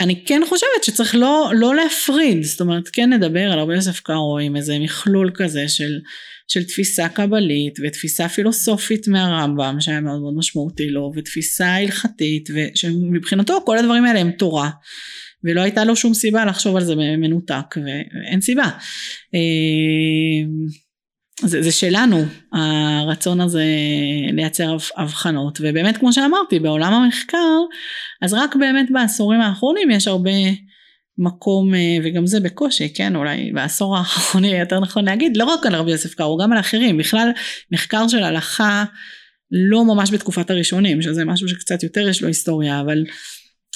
אני כן חושבת שצריך לא, לא להפריד, זאת אומרת, כן נדבר על רבי יוסף קארו עם איזה מכלול כזה של, של תפיסה קבלית, ותפיסה פילוסופית מהרמב"ם, שהיה מאוד מאוד משמעותי לו, ותפיסה הלכתית, ומבחינתו כל הדברים האלה הם תורה. ולא הייתה לו שום סיבה לחשוב על זה מנותק, ואין סיבה. זה, זה שלנו, הרצון הזה לייצר הבחנות, ובאמת כמו שאמרתי, בעולם המחקר, אז רק באמת בעשורים האחרונים יש הרבה מקום, וגם זה בקושי, כן, אולי בעשור האחרוני יותר נכון להגיד, לא רק על רבי יוסף קארו, גם על אחרים, בכלל מחקר של הלכה לא ממש בתקופת הראשונים, שזה משהו שקצת יותר יש לו היסטוריה, אבל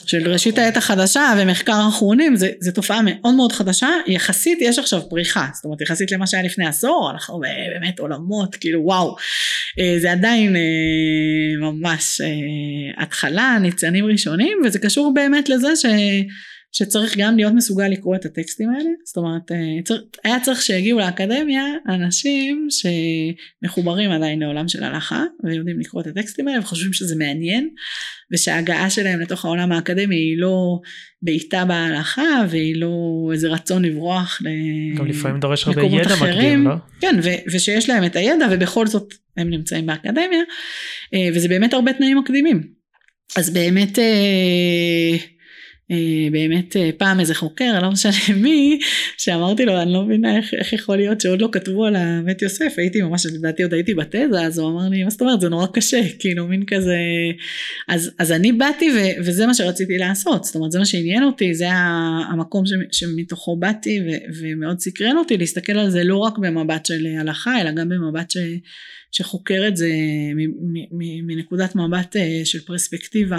של ראשית העת החדשה ומחקר אחרונים, זה, זה תופעה מאוד מאוד חדשה, יחסית יש עכשיו פריחה, זאת אומרת יחסית למה שהיה לפני עשור, אנחנו באמת עולמות, כאילו וואו, זה עדיין ממש התחלה, ניצנים ראשונים, וזה קשור באמת לזה ש, שצריך גם להיות מסוגל לקרוא את הטקסטים האלה, זאת אומרת היה צריך שיגיעו לאקדמיה אנשים שמחוברים עדיין לעולם של הלכה, ויודעים לקרוא את הטקסטים האלה, וחושבים שזה מעניין, ושההגעה שלהם לתוך העולם האקדמי היא לא בעיטה בהלכה, והיא לא איזה רצון לברוח גם לפעמים דורש הרבה ידע מקדים, לא? כן, ו- ושיש להם את הידע, ובכל זאת הם נמצאים באקדמיה, וזה באמת הרבה תנאים מקדימים. אז באמת, באמת פעם איזה חוקר, לא משנה מי, שאמרתי לו, אני לא מבינה איך, איך יכול להיות שעוד לא כתבו על בית יוסף, הייתי ממש, לדעתי עוד הייתי בתזה, אז הוא אמר לי, מה זאת אומרת, זה נורא קשה, כאילו מין כזה, אז, אז אני באתי ו, וזה מה שרציתי לעשות, זאת אומרת, זה מה שעניין אותי, זה המקום ש, שמתוכו באתי ו, ומאוד סקרן אותי, להסתכל על זה לא רק במבט של הלכה, אלא גם במבט ש, שחוקר את זה מנקודת מבט של פרספקטיבה,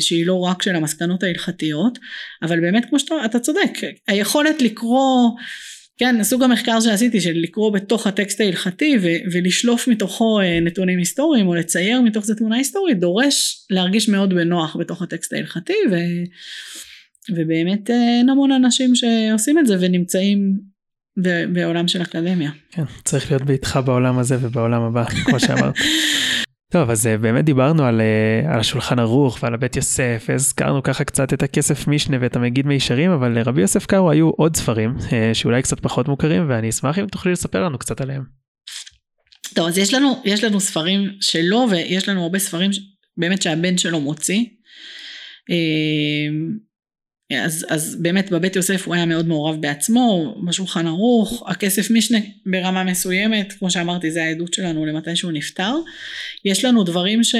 שהיא לא רק של המסקנות ההלכתיות, אבל באמת כמו שאתה, אתה צודק, היכולת לקרוא, כן, סוג המחקר שעשיתי, של לקרוא בתוך הטקסט ההלכתי, ו- ולשלוף מתוכו נתונים היסטוריים, או לצייר מתוך זה תמונה היסטורית, דורש להרגיש מאוד בנוח בתוך הטקסט ההלכתי, ו- ובאמת המון אנשים שעושים את זה, ונמצאים, בעולם של אקדמיה. כן, צריך להיות ביתך בעולם הזה ובעולם הבא, כמו שאמרת. טוב, אז באמת דיברנו על, על השולחן ערוך ועל בית יוסף, הזכרנו ככה קצת את הכסף משנה ואת המגיד מישרים, אבל לרבי יוסף קארו היו עוד ספרים, שאולי קצת פחות מוכרים, ואני אשמח אם תוכלי לספר לנו קצת עליהם. טוב, אז יש לנו, יש לנו ספרים שלו, ויש לנו הרבה ספרים באמת שהבן שלו מוציא, אז, אז באמת בבית יוסף הוא היה מאוד מעורב בעצמו, בשולחן ערוך, הכסף משנה ברמה מסוימת, כמו שאמרתי זה העדות שלנו למתי שהוא נפטר, יש לנו דברים ש,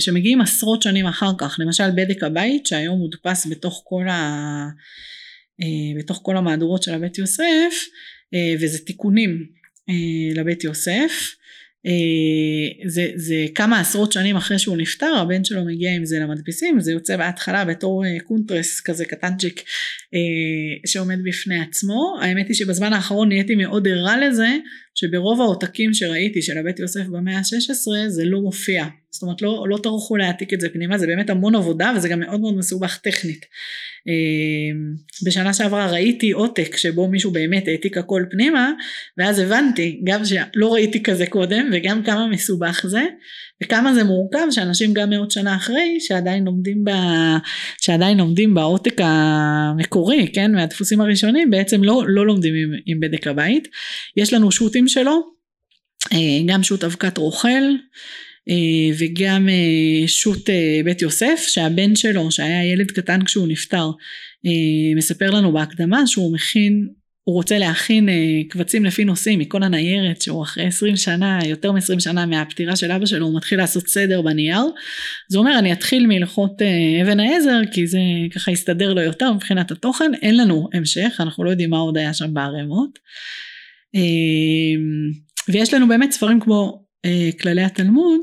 שמגיעים עשרות שנים אחר כך, למשל בדק הבית שהיום מודפס בתוך כל, ה, בתוך כל המהדורות של הבית יוסף, וזה תיקונים לבית יוסף, זה, זה כמה עשרות שנים אחרי שהוא נפטר, הבן שלו מגיע עם זה למדפיסים, זה יוצא בהתחלה בתור קונטרס כזה קטנצ'יק שעומד בפני עצמו, האמת היא שבזמן האחרון נהייתי מאוד ערה לזה, שברוב העותקים שראיתי של הבית יוסף במאה ה-שש עשרה זה לא מופיע, זאת אומרת לא, לא תרוכו להעתיק את זה פנימה, זה באמת המון עבודה וזה גם מאוד מאוד מסובך טכנית, בשנה שעברה ראיתי עותק שבו מישהו באמת העתיק הכל פנימה, ואז הבנתי גם שלא ראיתי כזה קודם וגם כמה מסובך זה וכמה זה מורכב שאנשים גם מאות שנה אחרי שעדיין לומדים ב... שעדיין לומדים בעותק המקורי, כן, מהדפוסים הראשונים בעצם לא, לא לומדים עם, עם בדק הבית. יש לנו שוטים שלו, גם שוט אבקת רוכל וגם שוט בית יוסף, שהבן שלו שהיה ילד קטן כשהוא נפטר מספר לנו בהקדמה שהוא מכין, הוא רוצה להכין קבצים לפי נושאים מכל הניירת, שהוא אחרי עשרים שנה, יותר מ-עשרים שנה מהפטירה של אבא שלו, הוא מתחיל לעשות סדר בנייר, זה אומר אני אתחיל מהלכות אבן העזר, כי זה ככה יסתדר לו יותר מבחינת התוכן, אין לנו המשך, אנחנו לא יודעים מה עוד היה שם בערימות, ויש לנו באמת ספרים כמו כללי התלמוד,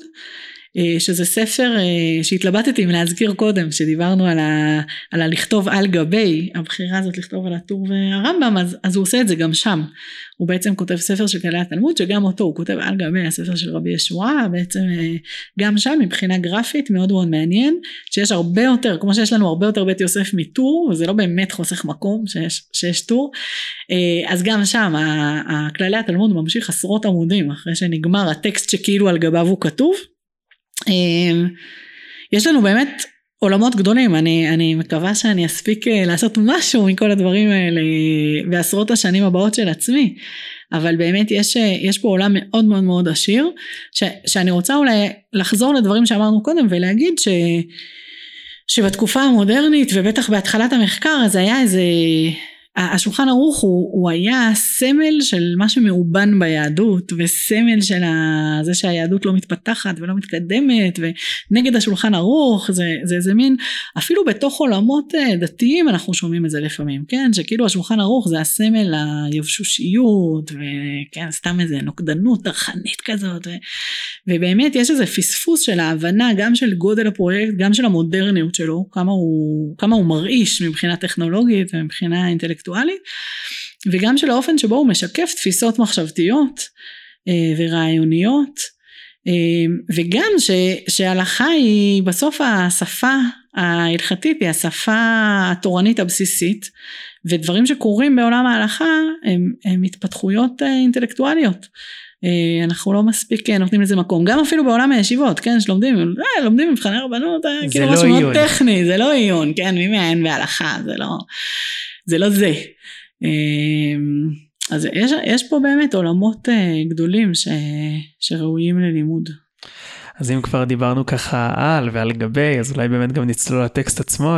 שזה ספר שהתלבטתי להזכיר קודם, שדיברנו על, ה, על הלכתוב על גבי, הבחירה הזאת לכתוב על הטור והרמב"ם, אז, אז הוא עושה את זה גם שם, הוא בעצם כותב ספר של כללי התלמוד, שגם אותו הוא כותב על גבי, הספר של רבי ישועה, בעצם גם שם מבחינה גרפית, מאוד מאוד מעניין, שיש הרבה יותר, כמו שיש לנו הרבה יותר בית יוסף מטור, וזה לא באמת חוסך מקום שיש, שיש טור, אז גם שם, הכללי התלמוד ממשיך עשרות עמודים, אחרי שנגמר הטקסט שכאילו על גביו הוא כתוב, יש לנו באמת עולמות גדולים, אני, אני מקווה שאני אספיק לעשות משהו מכל הדברים האלה בעשרות השנים הבאות של עצמי, אבל באמת יש, יש פה עולם מאוד מאוד מאוד עשיר, ש, שאני רוצה אולי לחזור לדברים שאמרנו קודם ולהגיד ש, שבתקופה המודרנית ובטח בהתחלת המחקר אז היה איזה... השולחן ערוך הוא, הוא היה סמל של מה שמאובן ביהדות, וסמל של ה... זה שהיהדות לא מתפתחת ולא מתקדמת, ונגד השולחן ערוך, זה, זה, זה מין, אפילו בתוך עולמות דתיים אנחנו שומעים את זה לפעמים, כן? שכאילו השולחן ערוך זה הסמל היבשושיות, וכן, סתם איזה נוקדנות תרחנית כזאת, ו... ובאמת יש איזה פספוס של ההבנה, גם של גודל הפרויקט, גם של המודרניות שלו, כמה הוא, כמה הוא מרעיש מבחינה טכנולוגית, ומבחינה אינטלקטואלית, וגם של האופן שבו הוא משקף תפיסות מחשבתיות ורעיוניות, וגם ש, שההלכה היא בסוף השפה ההלכתית, היא השפה התורנית הבסיסית, ודברים שקורים בעולם ההלכה הם, הם התפתחויות אינטלקטואליות, אנחנו לא מספיק נותנים לזה מקום, גם אפילו בעולם הישיבות, כן, שלומדים, לומדים מבחני רבנות, כאילו משהו מאוד טכני, זה לא עיון, כן, מי מעיין בהלכה, זה לא... זה לא זה. אז יש, יש פה באמת עולמות גדולים ש, שראויים ללימוד. אז אם כבר דיברנו ככה על ועל גבי, אז אולי באמת גם נצלול לטקסט עצמו,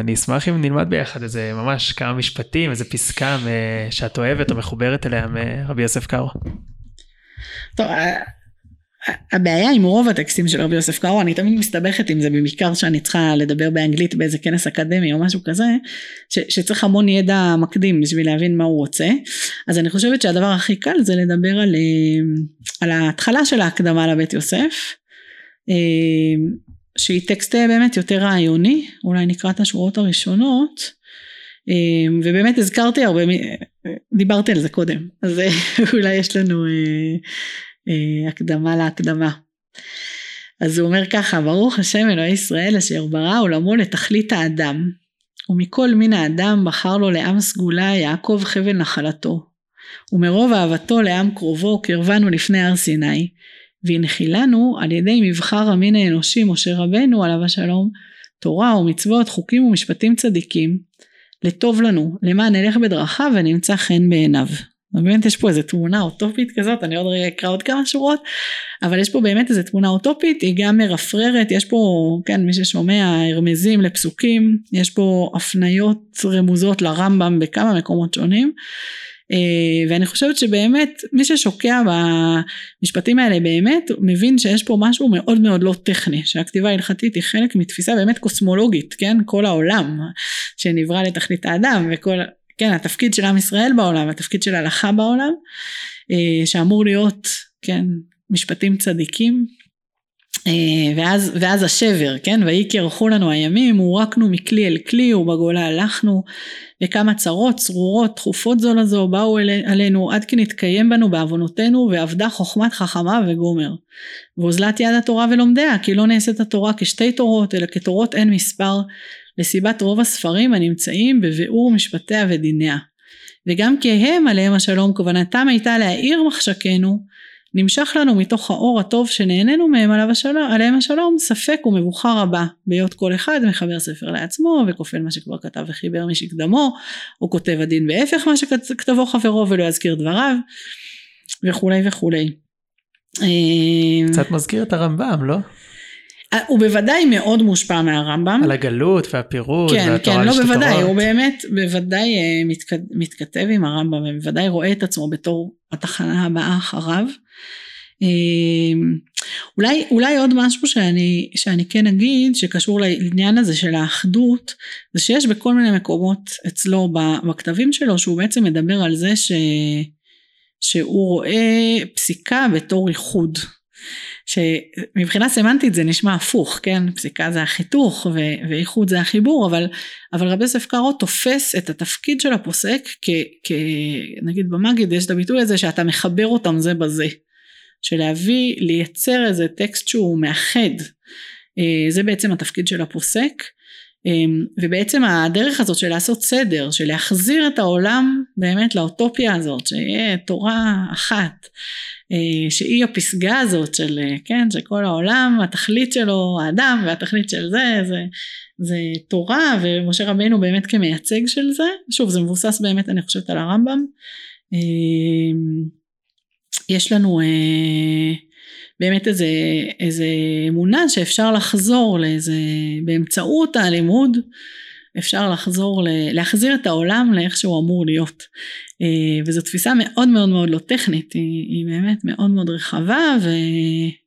אני אשמח אם נלמד ביחד איזה ממש כמה משפטים, איזה פסקה שאת אוהבת או מחוברת אליה מרבי יוסף קארו. טוב, הבעיה עם רוב הטקסטים של רבי יוסף קארו, אני תמיד מסתבכת עם זה, במקרה שאני צריכה לדבר באנגלית באיזה כנס אקדמי או משהו כזה, ש- שצריך המון ידע מקדים בשביל להבין מה הוא רוצה, אז אני חושבת שהדבר הכי קל זה לדבר על, על ההתחלה של ההקדמה לבית יוסף, שהיא טקסט באמת יותר רעיוני, אולי נקרא את השורות הראשונות, ובאמת הזכרתי הרבה, דיברתי על זה קודם, אז אולי יש לנו... הקדמה להקדמה. אז הוא אומר ככה, ברוך השם אלוהי ישראל אשר ברא עולמו לתכלית האדם, ומכל מין האדם בחר לו לעם סגולה יעקב חבל נחלתו, ומרוב אהבתו לעם קרובו קרבנו לפני הר סיני, והנחילנו על ידי מבחר המין האנושי משה רבנו עליו השלום תורה ומצוות חוקים ומשפטים צדיקים לטוב לנו למען נלך בדרכיו ונמצא חן בעיניו. באמת יש פה איזו תמונה אוטופית כזאת, אני עוד רגע אקרא עוד כמה שורות, אבל יש פה באמת איזו תמונה אוטופית, היא גם מרפררת, יש פה, כן, מי ששומע, הרמזים לפסוקים, יש פה הפניות רמוזות לרמב"ם בכמה מקומות שונים, ואני חושבת שבאמת, מי ששוקע במשפטים האלה באמת, מבין שיש פה משהו מאוד מאוד לא טכני, שהכתיבה ההלכתית היא חלק מתפיסה באמת קוסמולוגית, כן, כל העולם שנברא לתכלית האדם, וכל... כן, התפקיד של עם ישראל בעולם, התפקיד של הלכה בעולם, שאמור להיות, כן, משפטים צדיקים, ואז, ואז השבר, כן, והיא קרחו לנו הימים, הורקנו מכלי אל כלי, ובגולה הלכנו, וכמה צרות, צרורות, תחופות זו לזו, באו אלינו, עד כי נתקיים בנו בעוונותינו, ועבדה חוכמת חכמה וגומר. ואוזלת יד התורה ולומדיה, כי לא נעשית התורה כשתי תורות, אלא כתורות אין מספר, לסיבת רוב הספרים הנמצאים בביאור משפטיה ודיניה. וגם כי הם עליהם השלום, כוונתם הייתה להאיר מחשקנו, נמשך לנו מתוך האור הטוב שנהננו מהם עליו השלום, עליהם השלום, ספק ומבוכה רבה, בהיות כל אחד מחבר ספר לעצמו, וכופל מה שכבר כתב וחיבר מי שקדמו, או כותב הדין בהפך מה שכתבו חברו ולא יזכיר דבריו, וכולי וכולי. קצת מזכיר את הרמב"ם, לא? הוא בוודאי מאוד מושפע מהרמב"ם. על הגלות והפירוש והתורה לשתי תורות. כן, כן, לא בוודאי, הוא באמת בוודאי מתכתב עם הרמב"ם, ובוודאי רואה את עצמו בתור התחנה הבאה אחריו. אולי, אולי עוד משהו שאני, שאני כן אגיד, שקשור לעניין הזה של האחדות, זה שיש בכל מיני מקומות אצלו בכתבים שלו, שהוא בעצם מדבר על זה ש, שהוא רואה פסיקה בתור ייחוד. שמבחינה סמנטית זה נשמע הפוך, כן? פסיקה זה החיתוך ואיחוד זה החיבור, אבל, אבל רבי יוסף קארו תופס את התפקיד של הפוסק כ, כ, נגיד במגיד יש את הביטוי הזה שאתה מחבר אותם זה בזה, שלהביא, לייצר איזה טקסט שהוא מאחד, זה בעצם התפקיד של הפוסק, ובעצם הדרך הזאת של לעשות סדר, של להחזיר את העולם באמת לאוטופיה הזאת, שיהיה תורה אחת, שהיא הפסגה הזאת של, כן, שכל העולם, התכלית שלו, האדם והתכלית של זה, זה, זה תורה, ומשה רבינו באמת כמייצג של זה, שוב זה מבוסס באמת אני חושבת על הרמב"ם, יש לנו באמת איזה, איזה אמונה שאפשר לחזור לאיזה, באמצעות הלימוד, אפשר לחזור, להחזיר את העולם לאיך שהוא אמור להיות. וזו תפיסה מאוד מאוד מאוד לא טכנית, היא, היא באמת מאוד מאוד רחבה ו,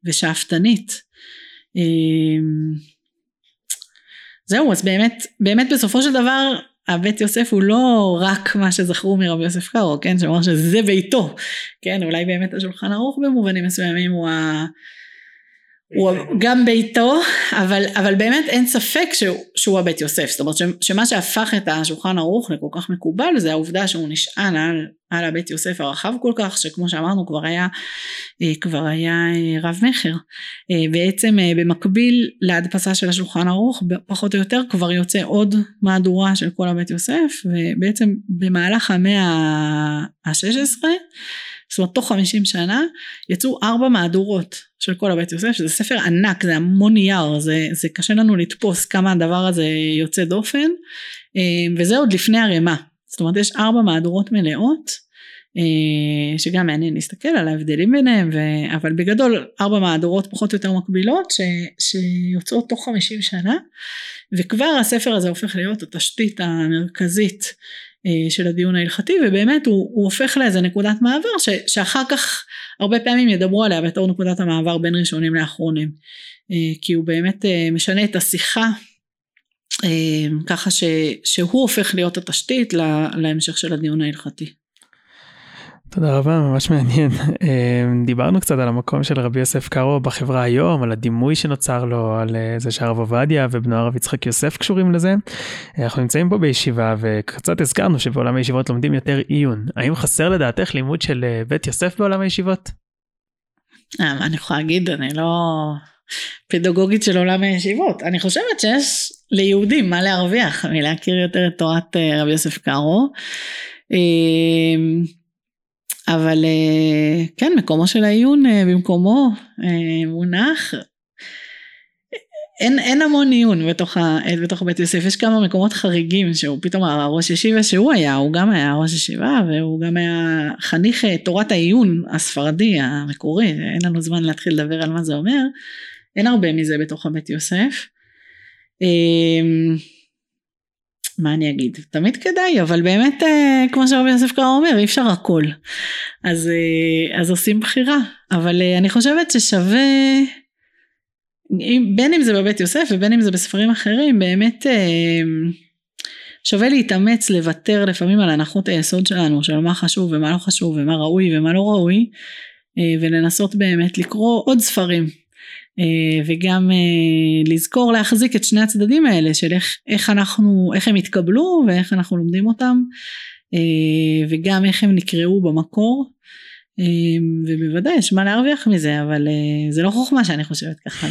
ושאפתנית. זהו, אז באמת, באמת בסופו של דבר, הבית יוסף הוא לא רק מה שזכרו מרבי יוסף קארו, כן? שאומר שזה ביתו, כן? אולי באמת השולחן ערוך במובנים מסוימים הוא ה... הוא גם ביתו, אבל, אבל באמת אין ספק שהוא, שהוא הבית יוסף, זאת אומרת שמה שהפך את השולחן ערוך לכל כך מקובל, זה העובדה שהוא נשען על, על הבית יוסף הרחב כל כך, שכמו שאמרנו כבר היה, כבר היה רב מחר, בעצם במקביל להדפסה של השולחן ערוך, פחות או יותר כבר יוצא עוד מהדורה של כל הבית יוסף, ובעצם במהלך המאה ה-שש עשרה, זאת אומרת, תוך חמישים שנה, יצאו ארבע מהדורות של כל הבית יוסף, שזה ספר ענק, זה המון נייר, זה, זה קשה לנו לתפוס כמה הדבר הזה יוצא דופן, וזה עוד לפני הרמה, זאת אומרת, יש ארבע מהדורות מלאות, שגם מעניין להסתכל על ההבדלים ביניהם, ו... אבל בגדול, ארבע מהדורות פחות או יותר מקבילות, ש... שיוצאות תוך חמישים שנה, וכבר הספר הזה הופך להיות התשתית המרכזית, של הדיון ההלכתי, ובאמת הוא, הוא הופך לאיזה נקודת מעבר, ש, שאחר כך הרבה פעמים ידברו עליה, בתור נקודת המעבר בין ראשונים לאחרונים, כי הוא באמת משנה את השיחה, ככה ש, שהוא הופך להיות התשתית להמשך של הדיון ההלכתי. תודה רבה, ממש מעניין. דיברנו קצת על המקום של רבי יוסף קארו בחברה היום, על הדימוי שנוצר לו, על זה שהרב עובדיה ובנו הרב יצחק יוסף קשורים לזה. אנחנו נמצאים פה בישיבה וקצת הזכרנו שבעולם הישיבות לומדים יותר עיון. האם חסר לדעתך לימוד של בית יוסף בעולם הישיבות? אני יכולה להגיד, אני לא פדגוגית של עולם הישיבות. אני חושבת שיש ליהודים מה להרוויח, מלהכיר יותר את תורת רבי יוסף קארו. אבל כן, מקומו של העיון במקומו מונח, אין, אין המון עיון בתוך, ה, בתוך בית יוסף, יש כמה מקומות חריגים, שהוא פתאום הראש ישיבה שהוא היה, הוא גם היה ראש ישיבה, והוא גם היה חניך תורת העיון הספרדי המקורי, אין לנו זמן להתחיל לדבר על מה זה אומר, אין הרבה מזה בתוך בית יוסף. מה אני אגיד? תמיד כדאי, אבל באמת, כמו שרבי יוסף קראו אומר, אי אפשר הכל, אז, אז עושים בחירה, אבל אני חושבת ששווה, בין אם זה בבית יוסף ובין אם זה בספרים אחרים, באמת שווה להתאמץ לוותר לפעמים על הנחות היסוד שלנו, של מה חשוב ומה לא חשוב ומה ראוי ומה לא ראוי, ולנסות באמת לקרוא עוד ספרים, וגם לזכור להחזיק את שני הצדדים האלה, של איך, איך אנחנו, איך הם התקבלו ואיך אנחנו לומדים אותם, וגם איך הם נקראו במקור, ובוודאי יש מה להרוויח מזה, אבל זה לא חוכמה שאני חושבת ככה,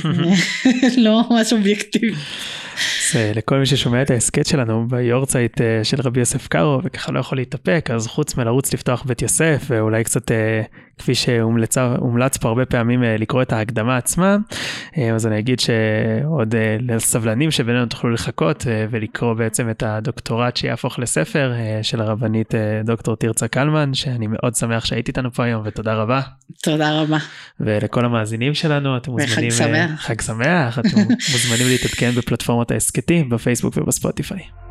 לא משהו אובייקטיבי. לכל מי ששומע את ההסכת שלנו ביורצייט של רבי יוסף קארו וככה לא יכול להתאפק, אז חוץ מלרוץ לפתוח בית יוסף ואולי קצת כפי שהומלץ פה הרבה פעמים לקרוא את ההקדמה עצמה, אז אני אגיד שעוד לסבלנים שבינינו תוכלו לחכות ולקרוא בעצם את הדוקטורט שיהפוך לספר של הרבנית דוקטור תרצה קלמן, שאני מאוד שמח שהייתי איתנו פה היום ותודה רבה. תודה רבה. ולכל המאזינים שלנו אתם מוזמנים, חג שמח, אתם מוזמנים להתעדכן בפלטפורמות ההסכתים בפייסבוק ובספוטיפיי.